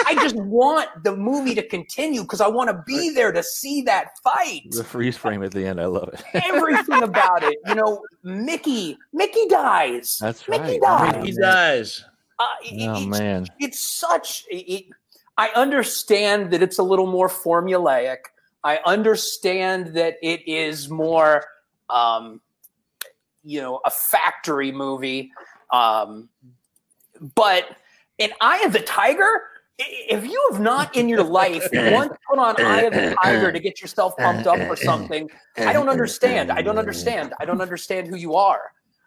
I just want the movie to continue because I want to be there to see that fight. The freeze frame at the end, I love it. Everything about it, you know, Mickey, Mickey dies. That's Mickey right. Dies. Mickey dies. Uh, it, oh it, man, it's such. It, I understand that it's a little more formulaic. I understand that it is more, um, you know, a factory movie. Um, but in Eye of the Tiger, if you have not in your life once put on Eye of the Tiger to get yourself pumped up for something, I don't understand. I don't understand. I don't understand who you are.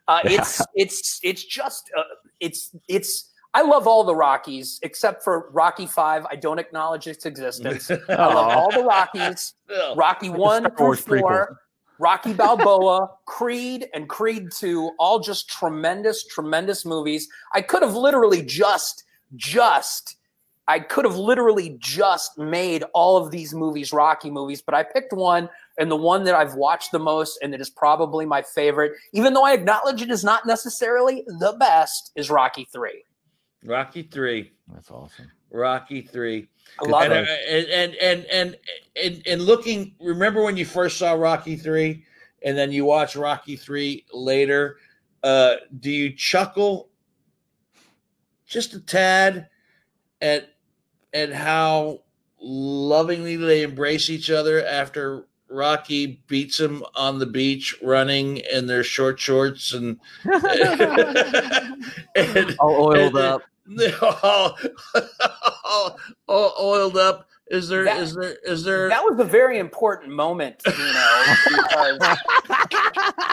Uh, it's it's it's just uh, it's it's. I love all the Rockies, except for Rocky Five. I don't acknowledge its existence. I love all the Rockies. Rocky One through Four, Rocky Balboa, Creed, and Creed Two, all just tremendous, tremendous movies. I could have literally just, just, I could have literally just made all of these movies Rocky movies, but I picked one, and the one that I've watched the most and that is probably my favorite, even though I acknowledge it is not necessarily the best, is Rocky Three. Rocky Three. That's awesome. Rocky Three. I love and, it. And, and and and and looking, remember when you first saw Rocky Three, and then you watch Rocky Three later. Uh, do you chuckle just a tad at at how lovingly they embrace each other after Rocky beats him on the beach running in their short shorts and, and all oiled and, up? All, all, all oiled up. Is there? That, is there? Is there? That was a very important moment, you know, because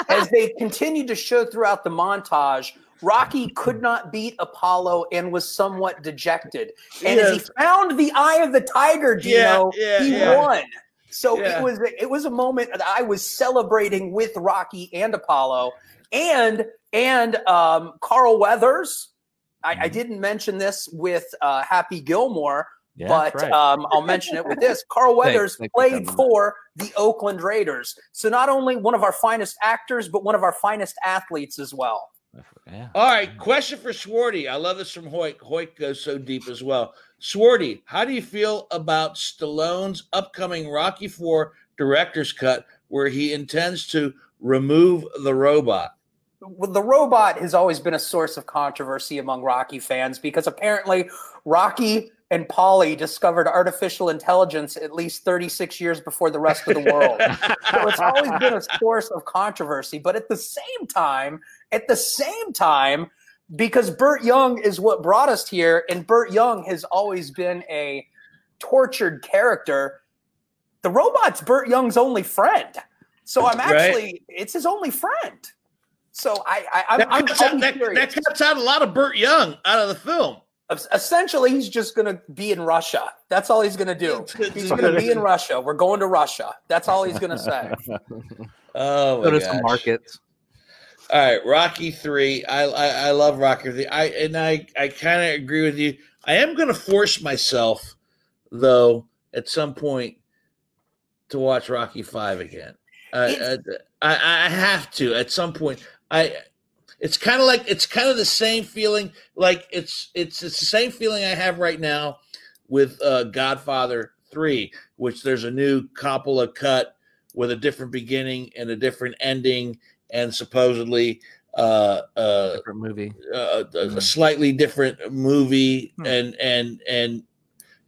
as they continued to show throughout the montage, Rocky could not beat Apollo and was somewhat dejected. And yes. As he found the Eye of the Tiger, Dino, yeah, yeah, he yeah. won. So yeah. it was it was a moment that I was celebrating with Rocky and Apollo and and um, Carl Weathers. I, I didn't mention this with uh, Happy Gilmore, yeah, but right. um, I'll mention it with this. Carl Weathers thanks, played thanks for, for the Oakland Raiders. So not only one of our finest actors, but one of our finest athletes as well. Yeah. All right, question for Swarty. I love this from Hoyt. Hoyt goes so deep as well. Swarty, how do you feel about Stallone's upcoming Rocky Four director's cut where he intends to remove the robot? Well, the robot has always been a source of controversy among Rocky fans because apparently Rocky and Polly discovered artificial intelligence at least thirty-six years before the rest of the world. So it's always been a source of controversy. But at the same time, at the same time, because Burt Young is what brought us here, and Burt Young has always been a tortured character, the robot's Burt Young's only friend. So I'm actually, right? It's his only friend. So I, I, I'm, that I'm cuts out, that, that cuts out a lot of Burt Young out of the film. Essentially, he's just going to be in Russia. That's all he's going to do. He's going to be in Russia. We're going to Russia. That's all he's going to say. Oh, go to some markets. All right, Rocky Three. I, I I love Rocky Three. I and I I kind of agree with you. I am going to force myself, though, at some point, to watch Rocky Five again. I, I I have to at some point. I. It's kind of like it's kind of the same feeling. Like it's it's it's the same feeling I have right now with uh, Godfather Three, which there's a new Coppola cut with a different beginning and a different ending, and supposedly uh, uh, different movie, uh, mm-hmm. a slightly different movie, hmm. and and and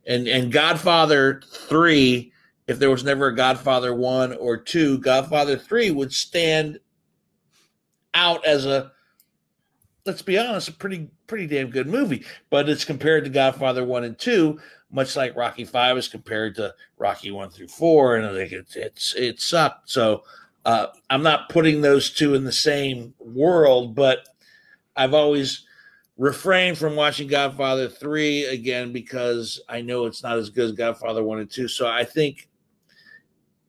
and and Godfather Three. If there was never a Godfather One or Two, Godfather Three would stand out as a let's be honest, a pretty pretty damn good movie. But it's compared to Godfather one and two, much like Rocky five is compared to Rocky one through four, and I think it's it's it sucked. So uh, I'm not putting those two in the same world, but I've always refrained from watching Godfather three again because I know it's not as good as Godfather one and two. So I think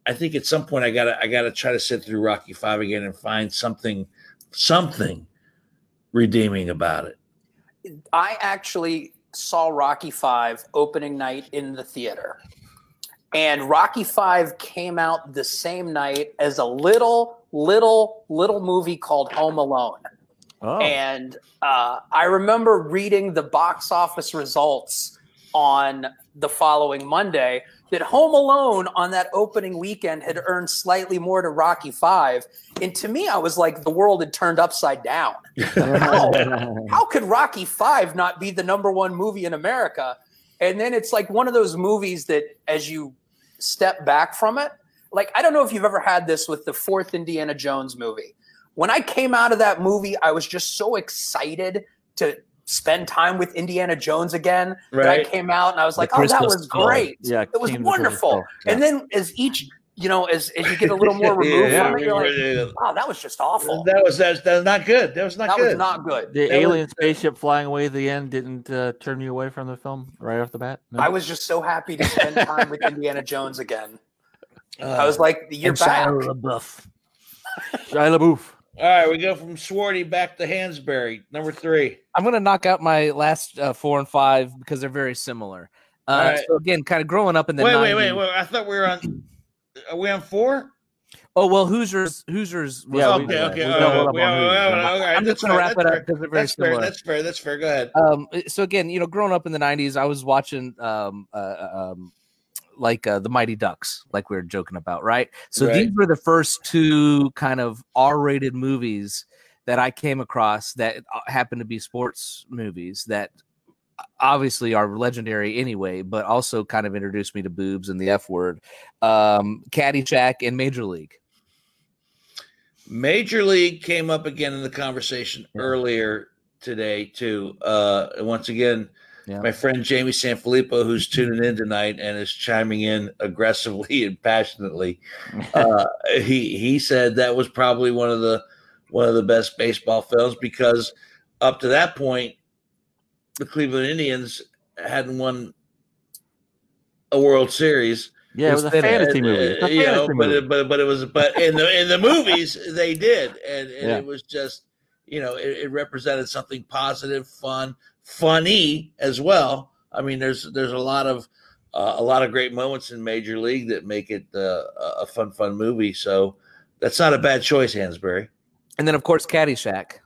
I think at some point I gotta I gotta try to sit through Rocky five again and find something something. redeeming about it. I actually saw Rocky five opening night in the theater, and Rocky five came out the same night as a little, little, little movie called Home Alone. Oh. And uh, I remember reading the box office results on the following Monday that Home Alone on that opening weekend had earned slightly more to Rocky five. And to me, I was like, the world had turned upside down. how, how could Rocky five not be the number one movie in America? And then it's like one of those movies that as you step back from it, like, I don't know if you've ever had this with the fourth Indiana Jones movie. When I came out of that movie, I was just so excited to spend time with Indiana Jones again. Right. I came out and I was like, the oh, Christmas that was time. Great. Yeah, it was wonderful. Yeah. And then as each, you know, as, as you get a little more removed yeah, from yeah, it, you're yeah. like, wow, that was just awful. That was, that was, that was not good. That was not that good. That was not good. The that alien was, spaceship flying away at the end didn't uh, turn you away from the film right off the bat? No? I was just so happy to spend time with Indiana Jones again. Uh, I was like, you're back. Shia LaBeouf. Shia LaBeouf. All right, we go from Swarty back to Hansberry, number three. I'm going to knock out my last uh, four and five because they're very similar. Uh, right. So, again, kind of growing up in the wait, nineties. Wait, wait, wait. I thought we were on – are we on four? Oh, well, Hoosiers – Hoosiers. Yeah, okay, we, okay. We oh, we, on oh, okay. I'm just going to wrap it fair. up because they're very that's similar. Fair, that's fair. That's fair. Go ahead. Um, so, again, you know, growing up in the nineties, I was watching um, uh, um, like uh, the Mighty Ducks, like we were joking about, right? So right. These were the first two kind of R-rated movies that I came across that happened to be sports movies that obviously are legendary anyway, but also kind of introduced me to boobs and the F word, um, Caddyshack and Major League. Major League came up again in the conversation yeah. earlier today too. Uh, once again, Yeah. My friend Jamie Sanfilippo, who's tuning in tonight and is chiming in aggressively and passionately, uh, he he said that was probably one of the one of the best baseball films because up to that point, the Cleveland Indians hadn't won a World Series. Yeah, it was a fantasy and, movie. A you fantasy know, movie. But but but it was but in the in the movies they did, and, and yeah. it was just you know it, it represented something positive, fun. Funny as well. I mean, there's there's a lot of uh, a lot of great moments in Major League that make it uh, a fun, fun movie. So that's not a bad choice, Hansberry. And then, of course, Caddyshack.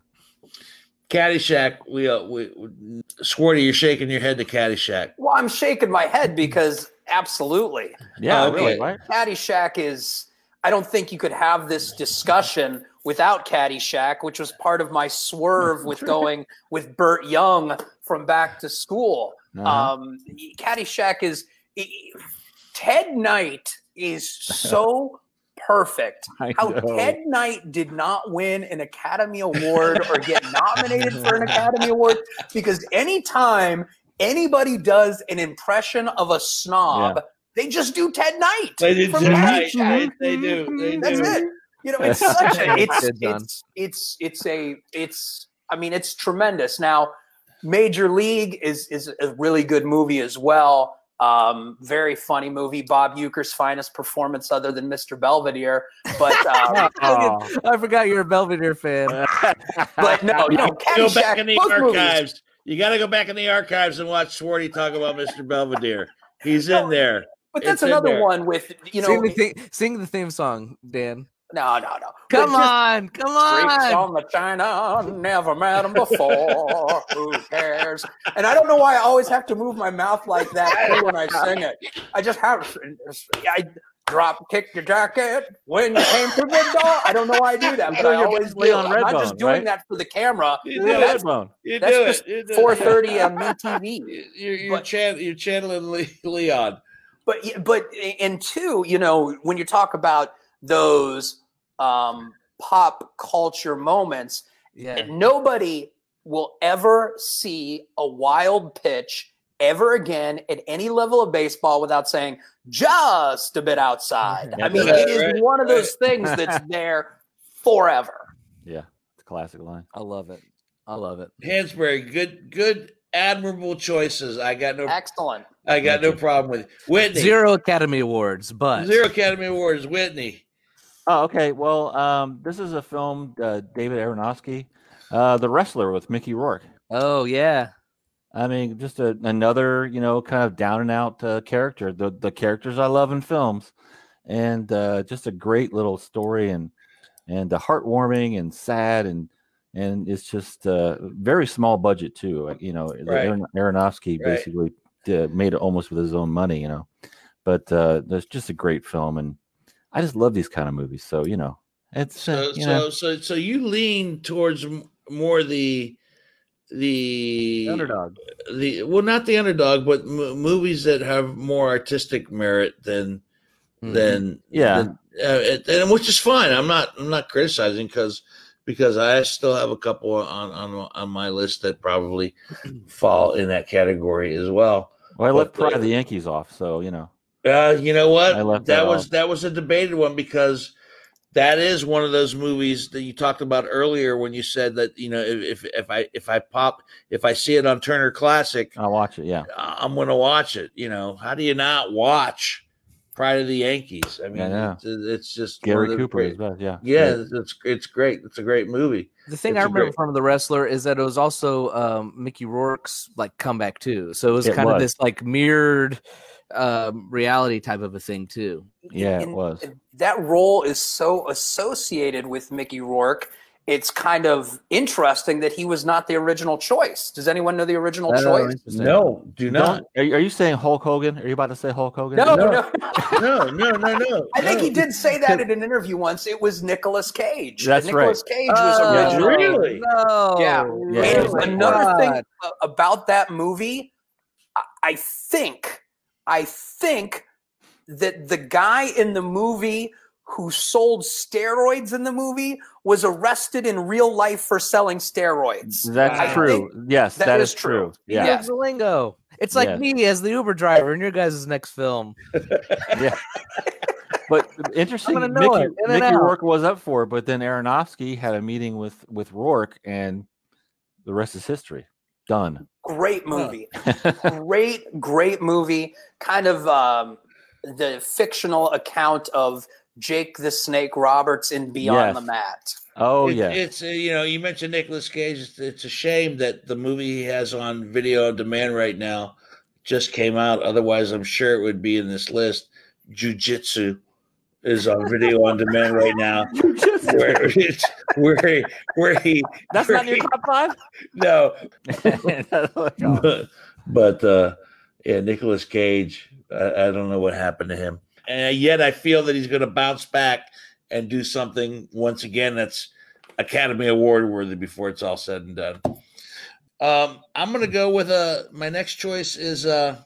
Caddyshack. We, uh, we, we Swarty, you're shaking your head to Caddyshack. Well, I'm shaking my head because absolutely, yeah, uh, okay. really. Right? Caddyshack is. I don't think you could have this discussion without Caddyshack, which was part of my swerve with going with Burt Young from Back to School. Uh-huh. Um, Caddyshack is – Ted Knight is so perfect. How Ted Knight did not win an Academy Award or get nominated for an Academy Award because anytime anybody does an impression of a snob, yeah. they just do Ted Knight. They do Ted Knight. Knight. They do. They That's do. it. You know, it's such a, it's, it's, it's, it's a, it's, I mean, it's tremendous. Now, Major League is, is a really good movie as well. Um, very funny movie. Bob Uecker's finest performance other than Mister Belvedere. But um, oh, I forgot you're a Belvedere fan. But no, no, Caddyshack, go back in the archives. Movies. You got to go back in the archives and watch Swarty talk about Mister Belvedere. He's no, in there. But that's it's another one with, you know. Sing the, th- sing the theme song, Dan. No, no, no. Come on, come on. Streaks on the China, never met him before. Who cares? And I don't know why I always have to move my mouth like that when I sing it. I just have I drop kick your jacket when you came to the door. I don't know why I do that, but I always do. On I'm not just doing right? that for the camera. You do that's, Redbone. You that's do just it. four thirty on M T V. You're, you're, but, chan- you're channeling Leon. But, but, and two, you know, when you talk about those um, pop culture moments. Yeah. Nobody will ever see a wild pitch ever again at any level of baseball without saying just a bit outside. I mean, it is one of those things that's there forever. Yeah, it's a classic line. I love it. I love it. Hansberry, good, good, admirable choices. I got no excellent. I got no problem with it. Whitney. Zero Academy Awards, but zero Academy Awards. Whitney. Oh, okay. Well, um, this is a film, uh, David Aronofsky, uh, The Wrestler with Mickey Rourke. Oh yeah. I mean, just a, another, you know, kind of down and out uh, character. The the characters I love in films, and uh, just a great little story, and and uh, heartwarming and sad and. And it's just a uh, very small budget, too. You know, right. Aaron, Aronofsky right. basically uh, made it almost with his own money, you know. But uh, it's just a great film. And I just love these kind of movies. So, you know, it's so, uh, you so, know. so, so you lean towards more the the underdog, the well, not the underdog, but m- movies that have more artistic merit than mm-hmm. than, yeah, than, uh, it, and which is fine. I'm not, I'm not criticizing because. Because I still have a couple on, on on my list that probably fall in that category as well. Well, I left Pride of the Yankees off, so you know. Uh, you know what? I left that, that was off. That was a debated one because that is one of those movies that you talked about earlier when you said that you know if if I if I pop if I see it on Turner Classic, I'll watch it. Yeah, I'm going to watch it. You know, how do you not watch Pride of the Yankees? I mean, I it's, it's just Gary Cooper is best, yeah. yeah, yeah. It's it's great. It's a great movie. The thing it's I remember great... from The Wrestler is that it was also um, Mickey Rourke's like comeback too. So it was it kind was. of this like mirrored um, reality type of a thing too. Yeah, and, it was. That role is so associated with Mickey Rourke. It's kind of interesting that he was not the original choice. Does anyone know the original that choice? No, do not. Are you, are you saying Hulk Hogan? Are you about to say Hulk Hogan? No, no, no, no, no, no, no. I think no. he did say that in an interview once. It was Nicolas Cage. That's Nicolas right. Cage was oh, original. Really? No. Yeah. yeah. And another thing about that movie, I think, I think that the guy in the movie who sold steroids in the movie was arrested in real life for selling steroids. That's I true. Yes, that, that is, is true. true. Yeah. He knows the lingo. It's like yeah. me as the Uber driver in your guys' next film. yeah. But interesting, Mickey, Mickey Rourke was up for it, but then Aronofsky had a meeting with, with Rourke, and the rest is history. Done. Great movie. great, great movie. Kind of um, the fictional account of Jake the Snake Roberts in Beyond yes. the Mat. Oh, it, yeah. It's, you know, you mentioned Nicolas Cage. It's, it's a shame that the movie he has on video on demand right now just came out. Otherwise, I'm sure it would be in this list. Jiu-Jitsu is on video on demand right now. where, it's, where he, where he, That's where not your top five? No. but, but uh, yeah, Nicolas Cage, I, I don't know what happened to him. And yet I feel that he's going to bounce back and do something once again that's Academy Award worthy before it's all said and done. Um, I'm going to go with a. My next choice is uh,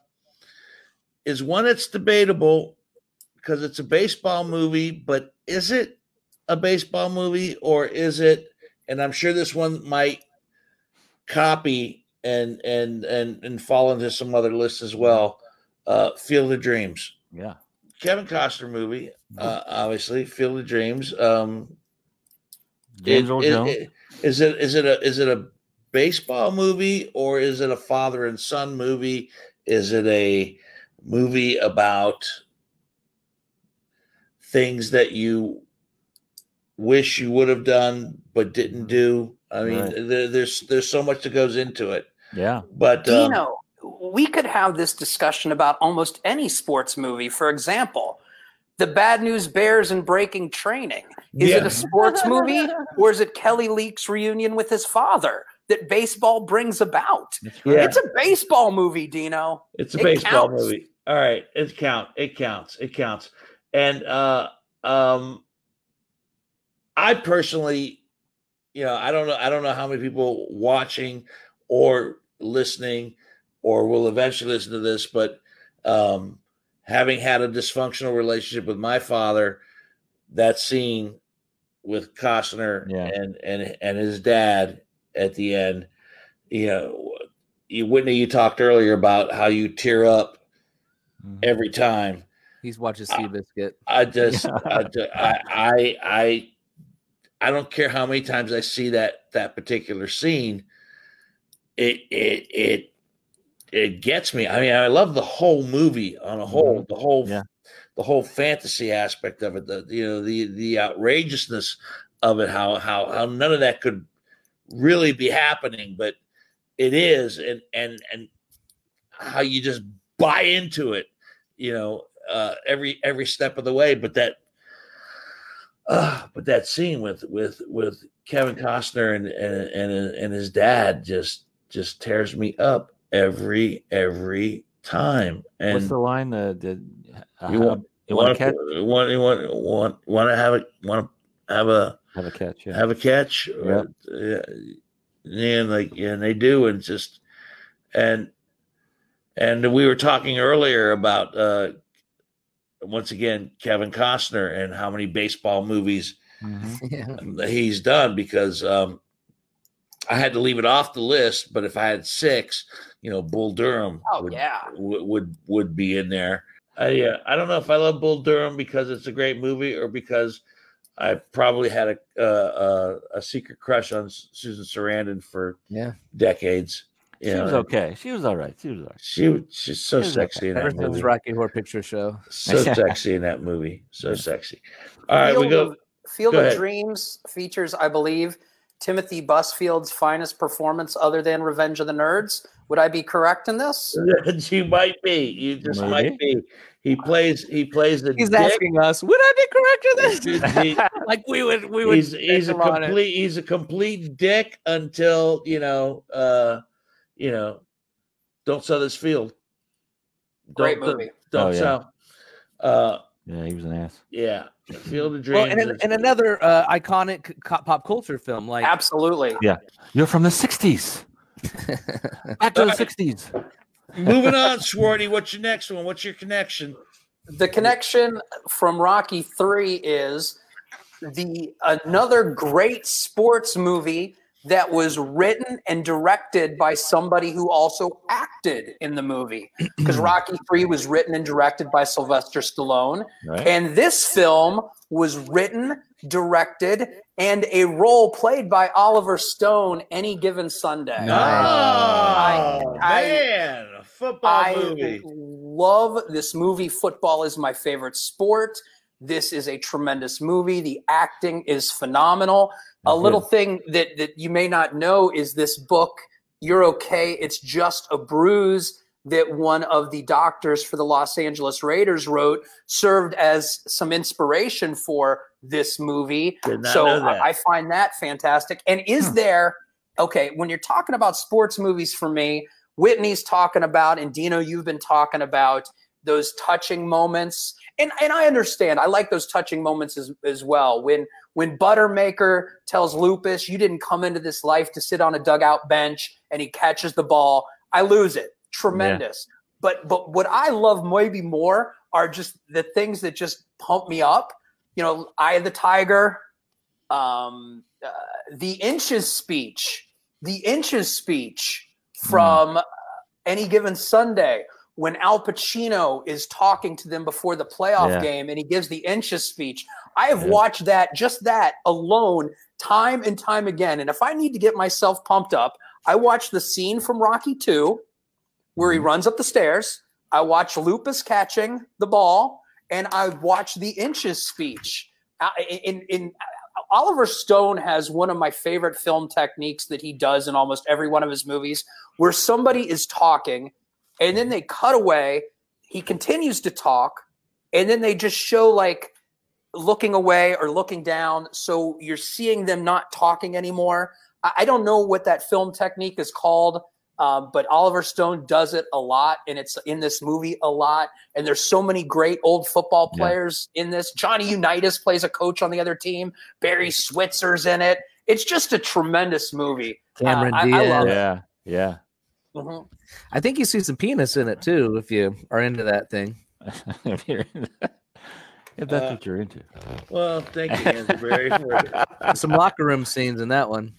is one that's debatable because it's a baseball movie, but is it a baseball movie or is it? And I'm sure this one might copy and and and and fall into some other lists as well. Uh, Field of Dreams. Yeah. Kevin Costner movie, uh, obviously, Field of Dreams. Um, James Earl Jones. Is it is it a is it a baseball movie or is it a father and son movie? Is it a movie about things that you wish you would have done but didn't do? I mean, right. there, there's there's so much that goes into it. Yeah, but Dino. Um, we could have this discussion about almost any sports movie. For example, The Bad News Bears and Breaking Training. Is yeah. it a sports movie or is it Kelly Leak's reunion with his father that baseball brings about? Yeah. It's a baseball movie, Dino. It's a it baseball counts. movie. All right. It counts. It counts. It counts. And uh, um, I personally, you know, I don't know. I don't know how many people watching or listening or will eventually listen to this, but um, having had a dysfunctional relationship with my father, that scene with Costner yeah. and, and and his dad at the end you know, you, Whitney, you talked earlier about how you tear up mm-hmm. every time. He's watching Seabiscuit. I, I just, I, just I, I, I, I don't care how many times I see that that particular scene. It, it, it, it gets me. I mean, I love the whole movie on a whole, the whole, yeah. the whole fantasy aspect of it. The, you know, the the outrageousness of it. How how how none of that could really be happening, but it is, and and and how you just buy into it. You know. Uh, every every step of the way, but that, uh, but that scene with with with Kevin Costner and and and, and his dad just just tears me up every every time. And what's the line? The, the uh, you want you want, catch? want you want want want to have a want to have a have a catch yeah. have a catch, yep. or, uh, and like yeah, and they do, and just and and we were talking earlier about. Uh, Once again, Kevin Costner and how many baseball movies mm-hmm. yeah. he's done, because um, I had to leave it off the list. But if I had six, you know, Bull Durham oh, would, yeah. w- would would be in there. I, uh, I don't know if I love Bull Durham because it's a great movie or because I probably had a uh, a, a secret crush on Susan Sarandon for yeah. decades. You she know, was okay. She was all right. She was all right. She, she's so she sexy okay. in that Ever movie. Since Rocky Horror Picture Show. So sexy in that movie. So sexy. All right, Field we go. Of, Field go of ahead. Dreams features, I believe, Timothy Busfield's finest performance other than Revenge of the Nerds. Would I be correct in this? You might be. You just Maybe. might be. He plays. He plays the. He's dick. asking us. Would I be correct in this? he, like we would. We would. He's, he's a complete. He's a complete dick until you know. Uh, You know, don't sell this field. Don't, Great movie. Don't oh, yeah. sell. Uh, yeah, he was an ass. Yeah, Field of Dreams. Well, and, and another uh, iconic pop culture film, like absolutely. Yeah, you're from the sixties. Back to the sixties. Moving on, Swarty. What's your next one? What's your connection? The connection from Rocky three is the another great sports movie. That was written and directed by somebody who also acted in the movie. Because Rocky three was written and directed by Sylvester Stallone. Right. And this film was written, directed, and a role played by Oliver Stone any given Sunday. No. Oh, I, man. I, a football I movie. I love this movie. Football is my favorite sport. This is a tremendous movie. The acting is phenomenal. A little thing that, that you may not know is this book, You're Okay, It's Just a Bruise, that one of the doctors for the Los Angeles Raiders wrote, served as some inspiration for this movie. Did not so know that. I, I find that fantastic. And is hmm. there, okay, when you're talking about sports movies for me, Whitney's talking about, and Dino, you've been talking about those touching moments. And and I understand. I like those touching moments as, as well. When when Buttermaker tells Lupus, you didn't come into this life to sit on a dugout bench, and he catches the ball, I lose it. Tremendous. Yeah. But but what I love maybe more are just the things that just pump me up. You know, Eye of the Tiger, um, uh, the Inches speech, the Inches speech from mm. Any Given Sunday. When Al Pacino is talking to them before the playoff yeah. game and he gives the Inches speech, I have yeah. watched that, just that alone, time and time again. And if I need to get myself pumped up, I watch the scene from Rocky two where mm-hmm. he runs up the stairs. I watch Lupus catching the ball, and I watch the Inches speech. In, in, in Oliver Stone has one of my favorite film techniques that he does in almost every one of his movies, where somebody is talking and then they cut away. He continues to talk, and then they just show like looking away or looking down. So you're seeing them not talking anymore. I don't know what that film technique is called, uh, but Oliver Stone does it a lot, and it's in this movie a lot. And there's so many great old football players yeah. in this. Johnny Unitas plays a coach on the other team. Barry Switzer's in it. It's just a tremendous movie. Cameron uh, I, Diaz. I love yeah. it. Yeah, yeah. Mm-hmm. I think you see some penis in it too, if you are into that thing. If you're into that. If that's uh, what you're into. Well, thank you, Hansberry. Some locker room scenes in that one.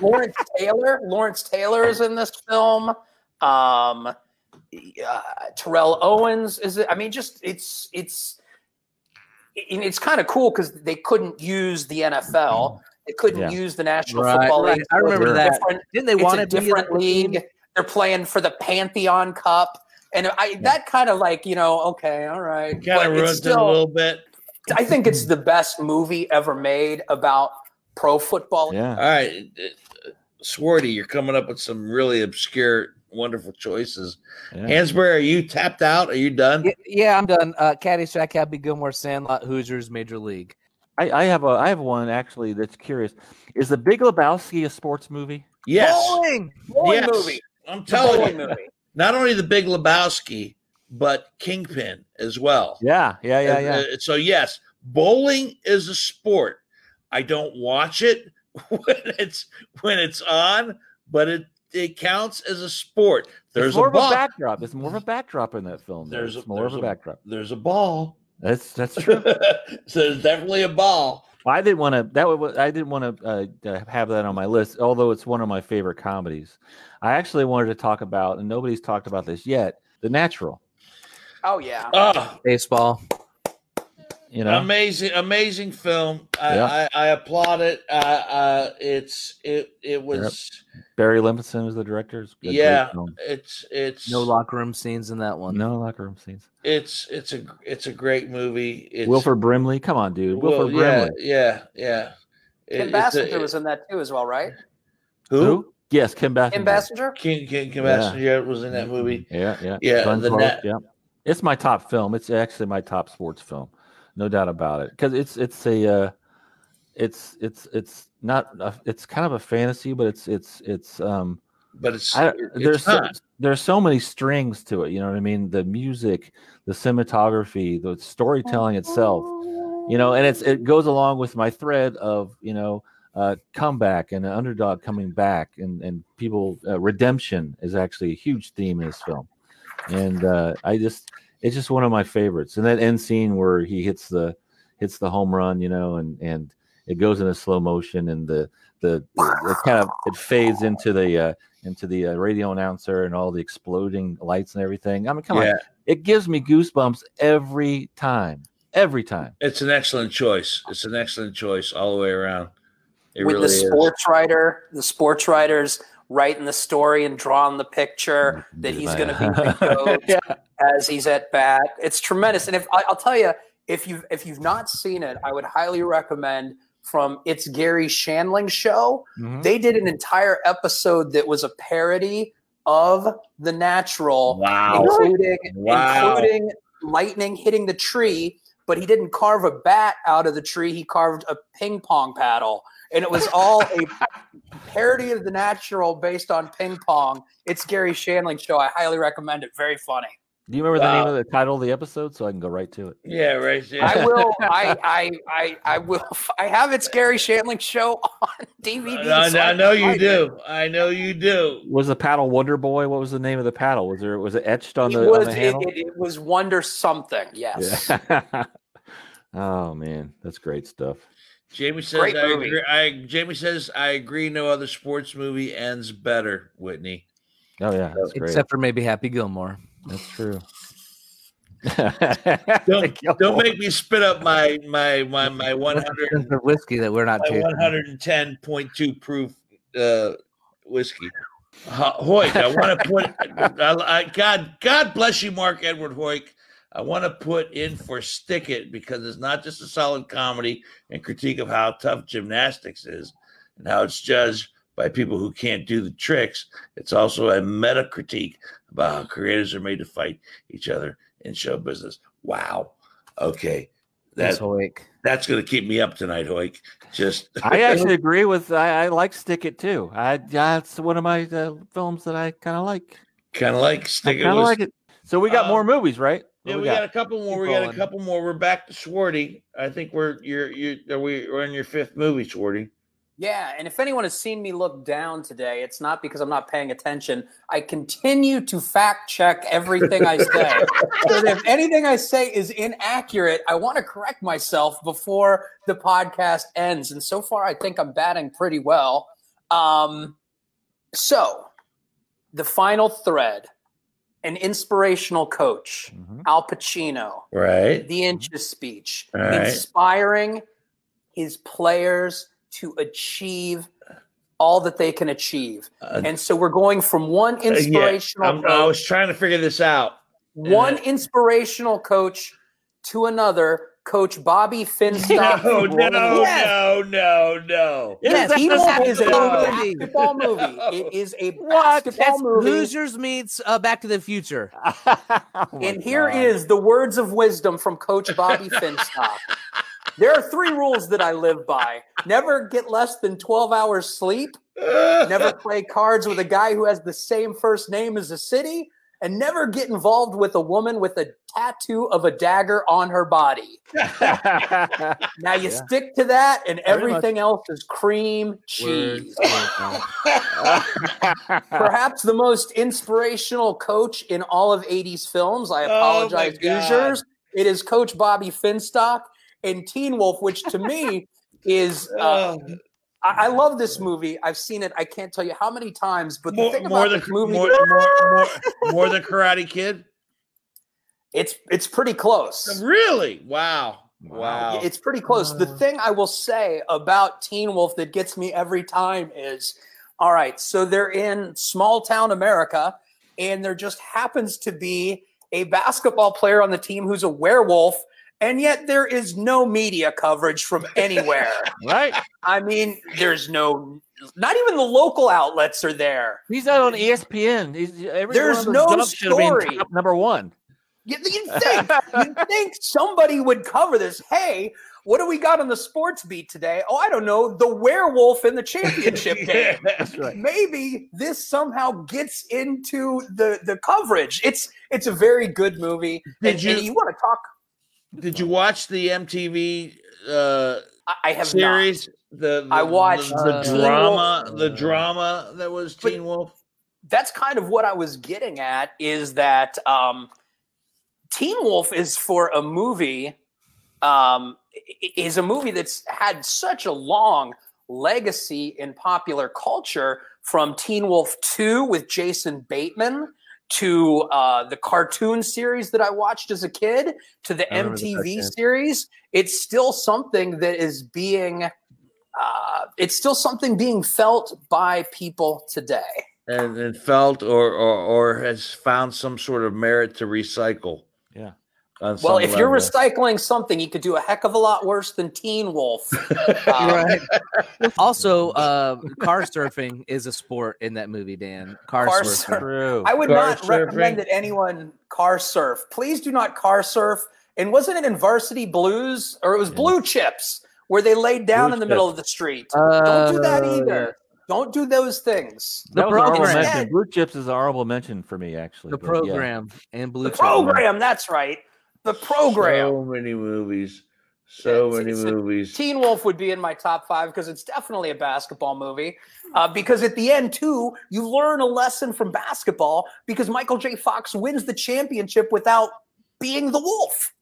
Lawrence Taylor. Lawrence Taylor is in this film. Um, uh, Terrell Owens is. I mean, just it's it's it's kind of cool because they couldn't use the N F L. They couldn't yeah. use the National right, Football right. League. I remember that. Didn't they it's want a to different be league? Team? They're playing for the Pantheon Cup. And I yeah. that kind of like, you know, okay, all right. Kind of runs it a little bit. I think it's the best movie ever made about pro football. Yeah. All right. Swarty, you're coming up with some really obscure, wonderful choices. Yeah. Hansberry, are you tapped out? Are you done? Yeah, yeah I'm done. Uh, Caddyshack, Happy Gilmore, Sandlot, Hoosiers, Major League. I, I have a I have one actually that's curious. Is The Big Lebowski a sports movie? Yes. Bowling, bowling yes. movie. I'm telling you. Not only The Big Lebowski, but Kingpin as well. Yeah, yeah, yeah, yeah. And, uh, so, yes, bowling is a sport. I don't watch it when it's when it's on, but it, it counts as a sport. There's it's more a ball. of a backdrop. It's more of a backdrop in that film. There's a, more there's of a backdrop. A, there's a ball. That's that's true. So there's definitely a ball. Well, I didn't want to. That was, I didn't want to uh, have that on my list, although it's one of my favorite comedies. I actually wanted to talk about, and nobody's talked about this yet, The Natural. Oh yeah, oh. Baseball. You know, amazing, amazing film. I, yeah. I, I applaud it. Uh, uh, it's it it was yep. Barry Levinson was the director. It's a yeah, it's it's no locker room scenes in that one. No locker room scenes. It's it's a it's a great movie. It's, Wilford Brimley, come on, dude. Wilford Will, Brimley. Yeah, yeah. yeah. Kim it, Basinger a, it, was in that too, as well, right? Who? who? Yes, Kim Basinger. Kim Basinger. Kim Kim, Kim yeah. Basinger was in that movie. Yeah, yeah, yeah. The Nat- nat- yeah. It's my top film. It's actually my top sports film. No doubt about it, because it's it's a uh, it's it's it's not a, it's kind of a fantasy, but it's it's it's um. But it's, I, it's there's so, there's so many strings to it. You know what I mean? The music, the cinematography, the storytelling itself. You know, and it's it goes along with my thread of you know uh, comeback and an underdog coming back, and and people uh, redemption is actually a huge theme in this film, and uh, I just. It's just one of my favorites, and that end scene where he hits the hits the home run, you know, and, and it goes into slow motion, and the the it kind of it fades into the uh, into the uh, radio announcer and all the exploding lights and everything. I mean, come yeah. on, it gives me goosebumps every time, every time. It's an excellent choice. It's an excellent choice all the way around. It With really the sports is. writer, the sports writers. Writing the story and drawing the picture that he's going to be the coach yeah. as he's at bat. It's tremendous. And if I, I'll tell you, if you've if you've not seen it, I would highly recommend. From It's Garry Shandling Show, mm-hmm. they did an entire episode that was a parody of The Natural, wow. including wow. including lightning hitting the tree. But he didn't carve a bat out of the tree; he carved a ping pong paddle. And it was all a parody of The Natural based on ping pong. It's Garry Shandling Show. I highly recommend it. Very funny. Do you remember the uh, name of the title of the episode? So I can go right to it. Yeah, right. Yeah. I will. I, I, I, I will. I have It's Garry Shandling Show on D V D. No, so no, I, I know you it. do. I know you do. Was the paddle Wonder Boy? What was the name of the paddle? Was there? Was it etched on it the? Was, on the handle? It, it, it was Wonder something. Yes. Yeah. Oh man, that's great stuff. Jamie says, I agree, I, Jamie says, I agree. No other sports movie ends better, Whitney. Oh, yeah. That's Except great. for maybe Happy Gilmore. That's true. don't, don't make me spit up my my my, my one hundred of whiskey that we're not taking. one ten point two proof uh, whiskey. Uh, Hoyt, I want to put, I, I, God, God bless you, Mark Edward Hoyt. I want to put in for Stick It because it's not just a solid comedy and critique of how tough gymnastics is and how it's judged by people who can't do the tricks. It's also a meta critique about how creators are made to fight each other in show business. Wow. Okay. That, that's going to keep me up tonight, Hoyt. Just I actually agree with, I, I like Stick It too. I That's one of my uh, films that I kind of like. Kind of like Stick It. Kind of like it. So we got um, more movies, right? What yeah, we, we got? got a couple more. Keep we got rolling. a couple more. We're back to Swarty. I think we're you're you are we we're in your fifth movie, Swarty. Yeah, and if anyone has seen me look down today, it's not because I'm not paying attention. I continue to fact check everything I say. So that if anything I say is inaccurate, I want to correct myself before the podcast ends. And so far, I think I'm batting pretty well. Um, so the final thread, an inspirational coach, mm-hmm. Al Pacino, right? The Inches speech, right. Inspiring his players to achieve all that they can achieve. Uh, and so we're going from one inspirational yeah, coach. I was trying to figure this out. One inspirational coach to another, Coach Bobby Finstock. No, no, no, no, no, no. Yes, he is a basketball movie. It is a basketball movie. Losers meets uh, Back to the Future. Oh and here God. Is the words of wisdom from Coach Bobby Finstock. There are three rules that I live by. Never get less than twelve hours sleep. Never play cards with a guy who has the same first name as a city. And never get involved with a woman with a tattoo of a dagger on her body. Now you yeah. stick to that, and everything else is cream cheese. Perhaps the most inspirational coach in all of eighties films. I apologize, oh Hoosiers. It is Coach Bobby Finstock. And Teen Wolf, which to me is, uh, I, I love this movie. I've seen it. I can't tell you how many times, but the more, thing about the movie, more, more, more, more the Karate Kid. It's it's pretty close. Really? Wow! Wow! It's pretty close. Uh, the thing I will say about Teen Wolf that gets me every time is, all right, so they're in small town America, and there just happens to be a basketball player on the team who's a werewolf. And yet there is no media coverage from anywhere. Right. I mean, there's no, not even the local outlets are there. He's not on E S P N. He's, there's no story. Number one. You, you'd think, you'd think somebody would cover this. Hey, what do we got on the sports beat today? Oh, I don't know. The werewolf in the championship game. Yeah, that's right. Maybe this somehow gets into the, the coverage. It's, it's a very good movie. Did and, you, and you want to talk. Did you watch the M T V uh, I have series? The, the I watched the, the uh, drama, Wolf. the drama that was Teen but Wolf. That's kind of what I was getting at. Is that um, Teen Wolf is for a movie um, is a movie that's had such a long legacy in popular culture, from Teen Wolf two with Jason Bateman, to uh, the cartoon series that I watched as a kid, to the M T V series. It's still something that is being, uh, it's still something being felt by people today. And, and felt or, or or has found some sort of merit to recycle. Yeah. Well, if level. You're recycling something, you could do a heck of a lot worse than Teen Wolf. Um, also, uh, car surfing is a sport in that movie, Dan. Car, car surfing. Surf. I would car not surfing. recommend that anyone car surf. Please do not car surf. And wasn't it in Varsity Blues? Or it was yeah. Blue Chips, where they laid down Blue in the Chips. middle of the street. Uh, Don't do that either. Don't do those things. The that was program. Honorable mention. Blue Chips is an honorable mention for me, actually. The program yeah. and Blue the Chips. The program, that's right. The program. So many movies. So yeah, many so movies. Teen Wolf would be in my top five because it's definitely a basketball movie. Uh, because at the end, too, you learn a lesson from basketball because Michael J. Fox wins the championship without being the wolf.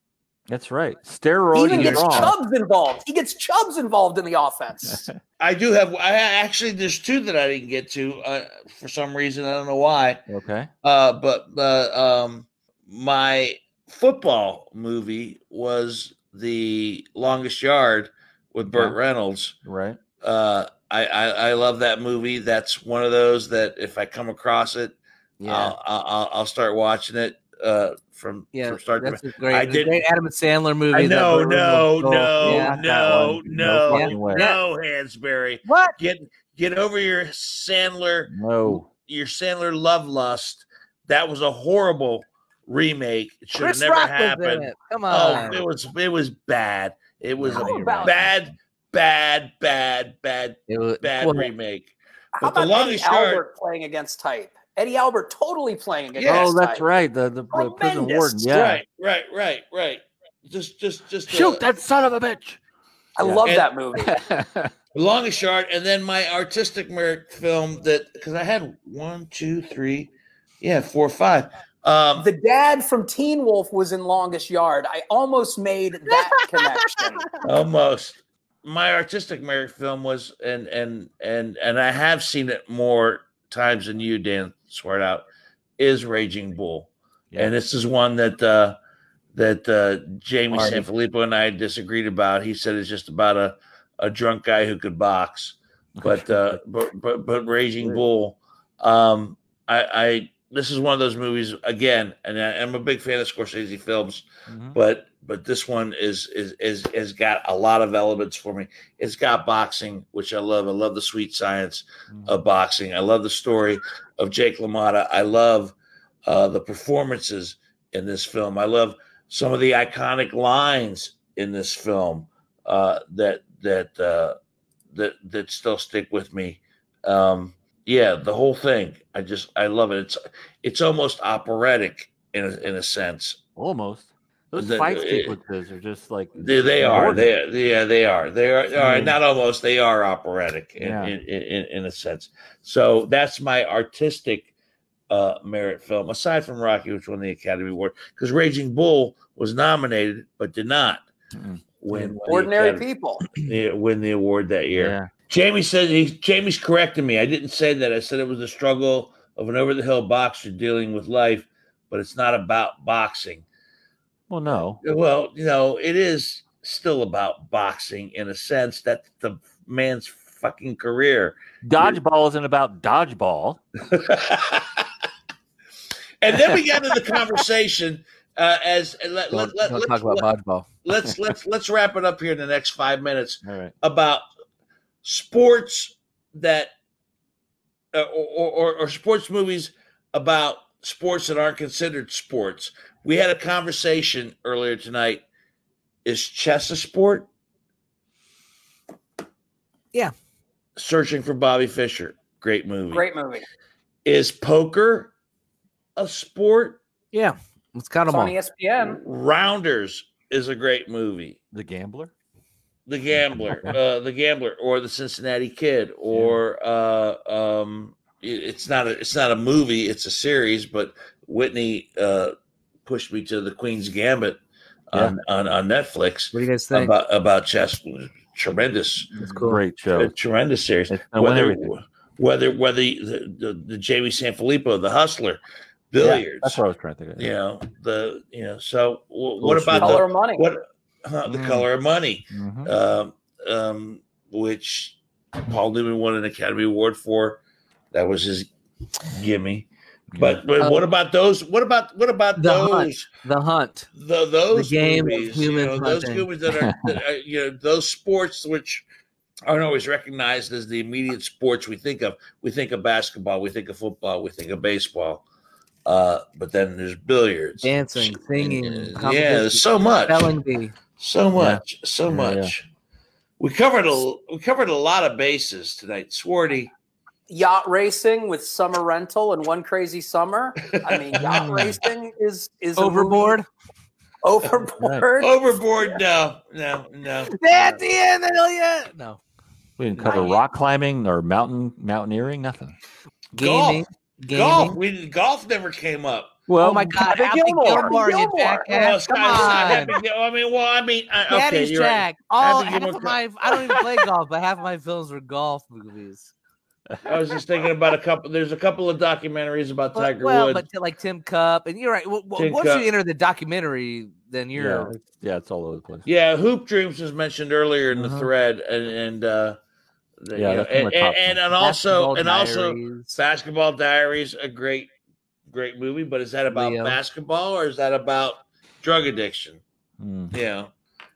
That's right. Steroid. He even gets wrong. Chubbs involved. He gets Chubbs involved in the offense. I do have. I actually, there's two that I didn't get to uh, for some reason. I don't know why. Okay. Uh, but uh, um, my. football movie was The Longest Yard with Burt yeah. Reynolds. Right. Uh, I, I, I love that movie. That's one of those that if I come across it, yeah. I'll, I'll, I'll start watching it uh, from, yeah, from start that's to finish. Great, I did great Adam Sandler movie. I know, no, no, yeah, no, no, no, no, Hansberry. What? Get get over your Sandler. No, your Sandler love lust. That was a horrible remake. It should Chris have never Rock happened. Come on. Oh, it was it was bad. It was how a bad, bad, bad, bad, it was, bad well, remake. How but about the Eddie Albert yard, playing against type? Eddie Albert totally playing against yes, type. Oh, that's right. The the, the prison warden. Yeah. Right, right, right, right. Just just just shoot a, that son of a bitch. I yeah. love and, that movie. Long and short, and then my artistic merit film that, because I had one, two, three, yeah, four, five. Um, the dad from Teen Wolf was in Longest Yard. I almost made that connection. Almost. My artistic merit film was, and and and and I have seen it more times than you, Dan Swartout, is Raging Bull, yeah. And this is one that uh, that uh, Jamie Sanfilippo and I disagreed about. He said it's just about a, a drunk guy who could box, but uh, but, but but Raging sure. Bull, um, I. I This is one of those movies again, and I, I'm a big fan of Scorsese films, mm-hmm. but but this one is is is has got a lot of elements for me. It's got boxing, which I love. I love the sweet science mm-hmm. of boxing. I love the story of Jake LaMotta. I love uh, the performances in this film. I love some of the iconic lines in this film uh, that that uh, that that still stick with me. Um, Yeah, the whole thing. I just, I love it. It's, it's almost operatic in a, in a sense. Almost. Those the, fight sequences it, are just like they, they are. They, yeah, they are. They are. All right, not almost. They are operatic in, yeah. in, in, in a sense. So that's my artistic uh, merit film. Aside from Rocky, which won the Academy Award, because Raging Bull was nominated but did not mm-hmm. win. Ordinary Academy, people win the award that year. Yeah. Jamie said he, Jamie's correcting me. I didn't say that. I said it was the struggle of an over-the-hill boxer dealing with life, but it's not about boxing. Well, no. Well, you know, it is still about boxing in a sense. That's the man's fucking career. Dodgeball isn't about dodgeball. And then we got into the conversation uh, as let, don't, let, don't let, talk let's, about dodgeball. let's let's let's wrap it up here in the next five minutes All right. about. Sports that, uh, or, or or sports movies about sports that aren't considered sports. We had a conversation earlier tonight. Is chess a sport? Yeah. Searching for Bobby Fischer. Great movie. Great movie. Is poker a sport? Yeah. Let's count them all. It's on E S P N. Rounders is a great movie. The Gambler. The Gambler, uh, the Gambler, or the Cincinnati Kid, or uh, um, it, it's not a it's not a movie, it's a series. But Whitney uh, pushed me to The Queen's Gambit on, yeah. on, on Netflix. What do you guys think about about chess? Tremendous, it's cool. Great show, tremendous series. Whether whether whether the, the, the Jamie Sanfilippo, The Hustler, Billiards. Yeah, that's what I was trying to think of. You know the you know. So w- what about Dollar the money? What, Uh, the mm. Color of Money, mm-hmm. uh, um, which Paul Newman won an Academy Award for. That was his gimme. But, but um, what about those? What about what about the those? Hunt, the Hunt. The those the game movies, of human you know, those humans that are, that are you know those sports which aren't always recognized as the immediate sports we think of. We think of basketball. We think of football. We think of baseball. Uh, but then there's billiards, dancing, singing. Uh, yeah, there's so much. L and D. So much, yeah. so much. Yeah, yeah. We covered a we covered a lot of bases tonight. Swarty, yacht racing with Summer Rental and One Crazy Summer. I mean, yacht racing is is overboard. Overboard. Overboard. Yeah. No, no, no. That's the end, Ilya. No, we didn't cover rock climbing or mountain mountaineering. Nothing. Gaming. Golf. Gaming. Golf. We golf never came up. Well, oh my God, Happy Gilmore! Gilmore, you jackass! Oh, Come on. Happy, I mean, well, I mean, I, okay, Daddy's you're Jack. Right. All half of my, I don't even play golf, but half of my films were golf movies. I was just thinking about a couple. There's a couple of documentaries about but, Tiger well, Woods, but like Tim Cup, and you're right. Well, once Cup. you enter the documentary, then you're yeah, yeah it's all over the place. Yeah, Hoop Dreams was mentioned earlier in uh-huh. the thread, and and. uh the, yeah, you know, and, and, and and also and also Basketball Diaries, a great. Great movie, but is that about Leo. basketball or is that about drug addiction? Mm. Yeah,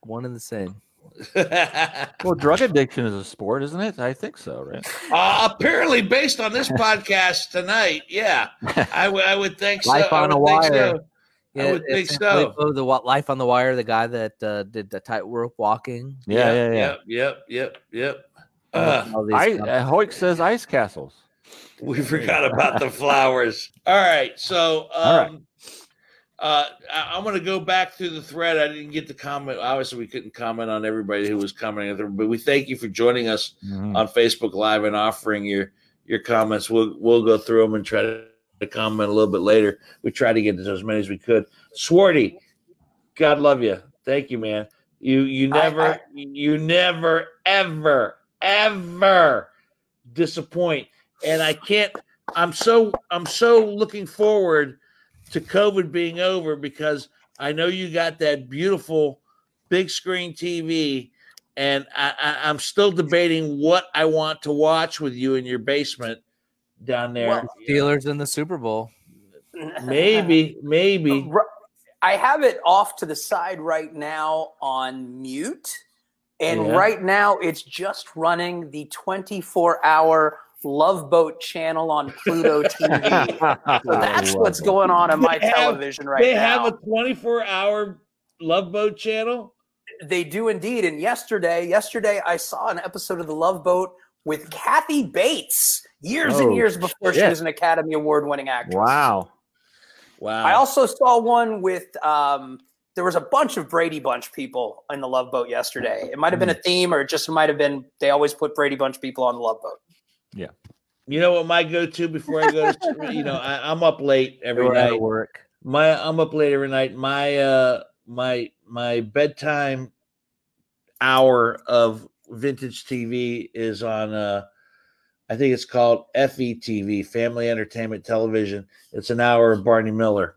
one and the same. Well, drug addiction is a sport, isn't it? I think so, right? Uh, apparently, based on this podcast tonight, yeah, I, w- I would think so. Life on I would a wire. So. Yeah, I would think so. The Life on the Wire, the guy that uh, did the tightrope walking. Yeah, yeah, yeah, yeah. yep, yep, yep. yep. Uh, I, uh, Hoyt says ice castles. We forgot about the flowers. All right. So um, All right. Uh, I, I'm going to go back through the thread. I didn't get to comment. Obviously, we couldn't comment on everybody who was commenting, but we thank you for joining us mm-hmm. on Facebook Live and offering your your comments. We'll we'll go through them and try to comment a little bit later. We tried to get to as many as we could. Swarty, God love you. Thank you, man. You you never I, I, you never ever ever disappoint. And I can't. I'm so I'm so looking forward to COVID being over, because I know you got that beautiful big screen T V, and I, I, I'm still debating what I want to watch with you in your basement down there. Well, Steelers in the Super Bowl. Maybe, maybe. I have it off to the side right now on mute, and yeah. right now it's just running the twenty-four hour Love Boat channel on Pluto T V. So that's what's going on on my television right now. They have a twenty-four hour Love Boat channel? They do indeed. And yesterday, yesterday I saw an episode of The Love Boat with Kathy Bates years oh, and years before shit. She was an Academy Award winning actress. Wow. Wow. I also saw one with um, there was a bunch of Brady Bunch people in The Love Boat yesterday. It might have been a theme, or it just might have been they always put Brady Bunch people on The Love Boat. Yeah, you know what my go-to before I go to you know I, I'm up late every You're night. Work. My I'm up late every night. My uh my my bedtime hour of vintage T V is on. Uh, I think it's called F E T V, Family Entertainment Television. It's an hour of Barney Miller.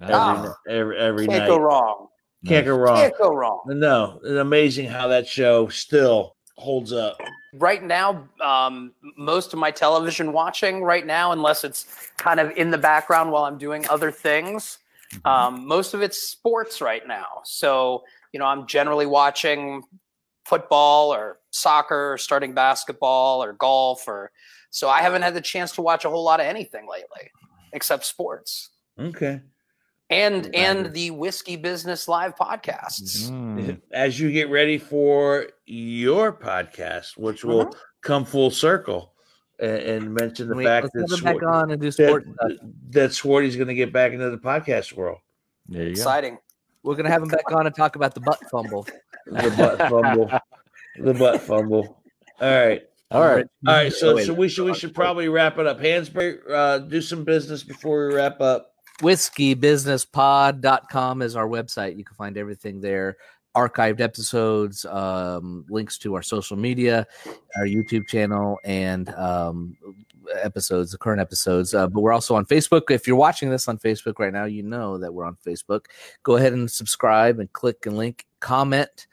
Every oh, every, every can't night. Go wrong. Can't go wrong. Can't go wrong. No, it's amazing how that show still holds up. Right now, um, most of my television watching right now, unless it's kind of in the background while I'm doing other things, um, most of it's sports right now. So, you know, I'm generally watching football or soccer or starting basketball or golf. Or so I haven't had the chance to watch a whole lot of anything lately except sports. Okay. And and the Whiskey Business Live podcasts. Mm. As you get ready for your podcast, which will mm-hmm. come full circle, and, and mention the Wait, fact that, Swart- back on and do sport that, that Swarty's going to get back into the podcast world. There you Exciting. Go. We're going to have him back on and talk about the butt fumble. The butt fumble. The butt fumble. All right. All right. All right. So, so we should we should probably wrap it up. Hansberry, uh, do some business before we wrap up. whiskey business pod dot com is our website. You can find everything there, archived episodes, um, links to our social media, our YouTube channel, and um, episodes, the current episodes. Uh, but we're also on Facebook. If you're watching this on Facebook right now, you know that we're on Facebook. Go ahead and subscribe and click and link, comment,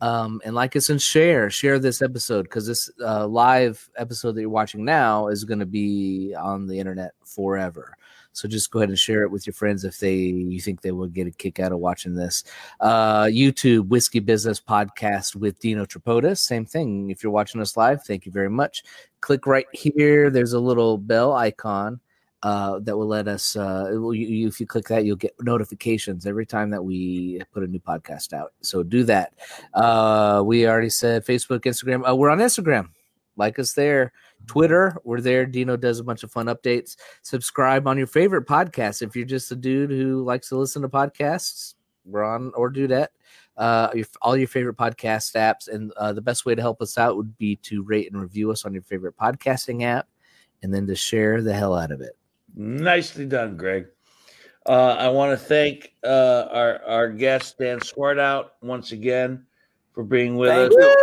um, and like us and share. Share this episode, because this uh, live episode that you're watching now is going to be on the internet forever. So just go ahead and share it with your friends if they you think they will get a kick out of watching this. Uh, YouTube, Whiskey Business Podcast with Dino Tripotis. Same thing. If you're watching us live, thank you very much. Click right here. There's a little bell icon uh, that will let us uh, – if you click that, you'll get notifications every time that we put a new podcast out. So do that. Uh, we already said Facebook, Instagram. Uh, we're on Instagram. Like us there. Twitter, we're there. Dino does a bunch of fun updates. Subscribe on your favorite podcast. If you're just a dude who likes to listen to podcasts, we're on or do that. Uh, your, all your favorite podcast apps. And uh, the best way to help us out would be to rate and review us on your favorite podcasting app, and then to share the hell out of it. Nicely done, Greg. Uh, I want to thank uh, our, our guest, Dan Swartout, once again for being with thank us. You.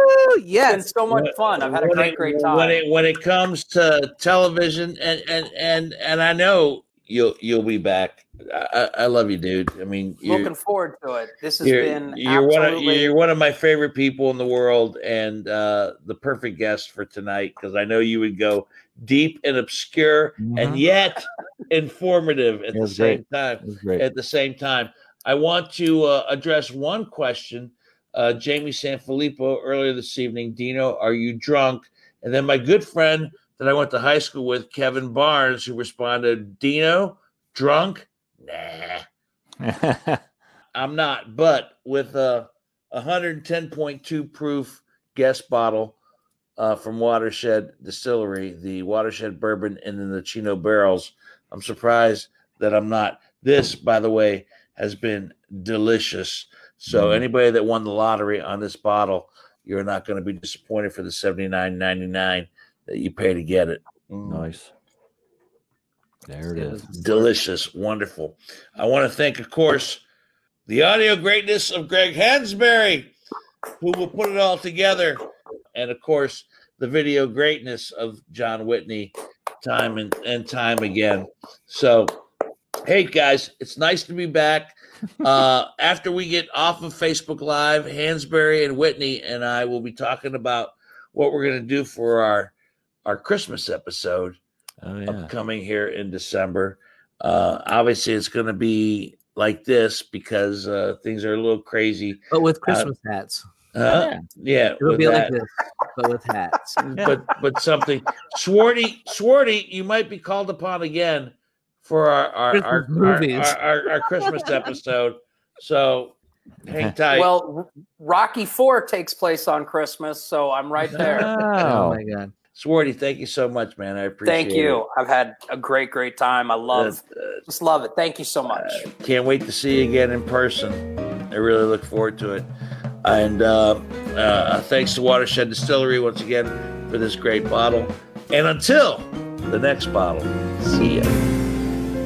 Yeah, it's been so much fun. I've had a great, great time. When it when it comes to television, and and and, and I know you'll you'll be back. I, I love you, dude. I mean, looking forward to it. This has you're, been you're one of you're one of my favorite people in the world, and uh, the perfect guest for tonight, because I know you would go deep and obscure mm-hmm. and yet informative at the same great. time. At the same time, I want to uh, address one question. Uh, Jamie Sanfilippo earlier this evening. Dino, are you drunk? And then my good friend that I went to high school with, Kevin Barnes, who responded, Dino, drunk? Nah. I'm not. But with a one ten point two proof guest bottle uh, from Watershed Distillery, the Watershed Bourbon and the Nocino barrels, I'm surprised that I'm not. This, by the way, has been delicious. So mm. anybody that won the lottery on this bottle, you're not going to be disappointed for the seventy-nine ninety-nine that you pay to get it. Mm. Nice. There it is. Delicious. Wonderful. I want to thank, of course, the audio greatness of Greg Hansberry, who will put it all together. And, of course, the video greatness of John Whitney, time and, and time again. So, hey, guys, it's nice to be back. Uh, after we get off of Facebook Live, Hansberry and Whitney and I will be talking about what we're going to do for our, our Christmas episode. Oh, yeah. Upcoming here in December. Uh, obviously, it's going to be like this because uh, things are a little crazy. But with Christmas uh, hats. Uh, yeah. yeah. It'll be that. Like this, but with hats. yeah. But but something. Swarty, Swarty, you might be called upon again for our, our, our, our, our, our, our Christmas episode. So hang tight. Well, Rocky Four takes place on Christmas, so I'm right there. Oh, oh my God. Swarty, thank you so much, man. I appreciate it. Thank you. It. I've had a great, great time. I love uh, uh, just love it. Thank you so much. Uh, can't wait to see you again in person. I really look forward to it. And uh, uh, thanks to Watershed Distillery once again for this great bottle. And until the next bottle, see ya.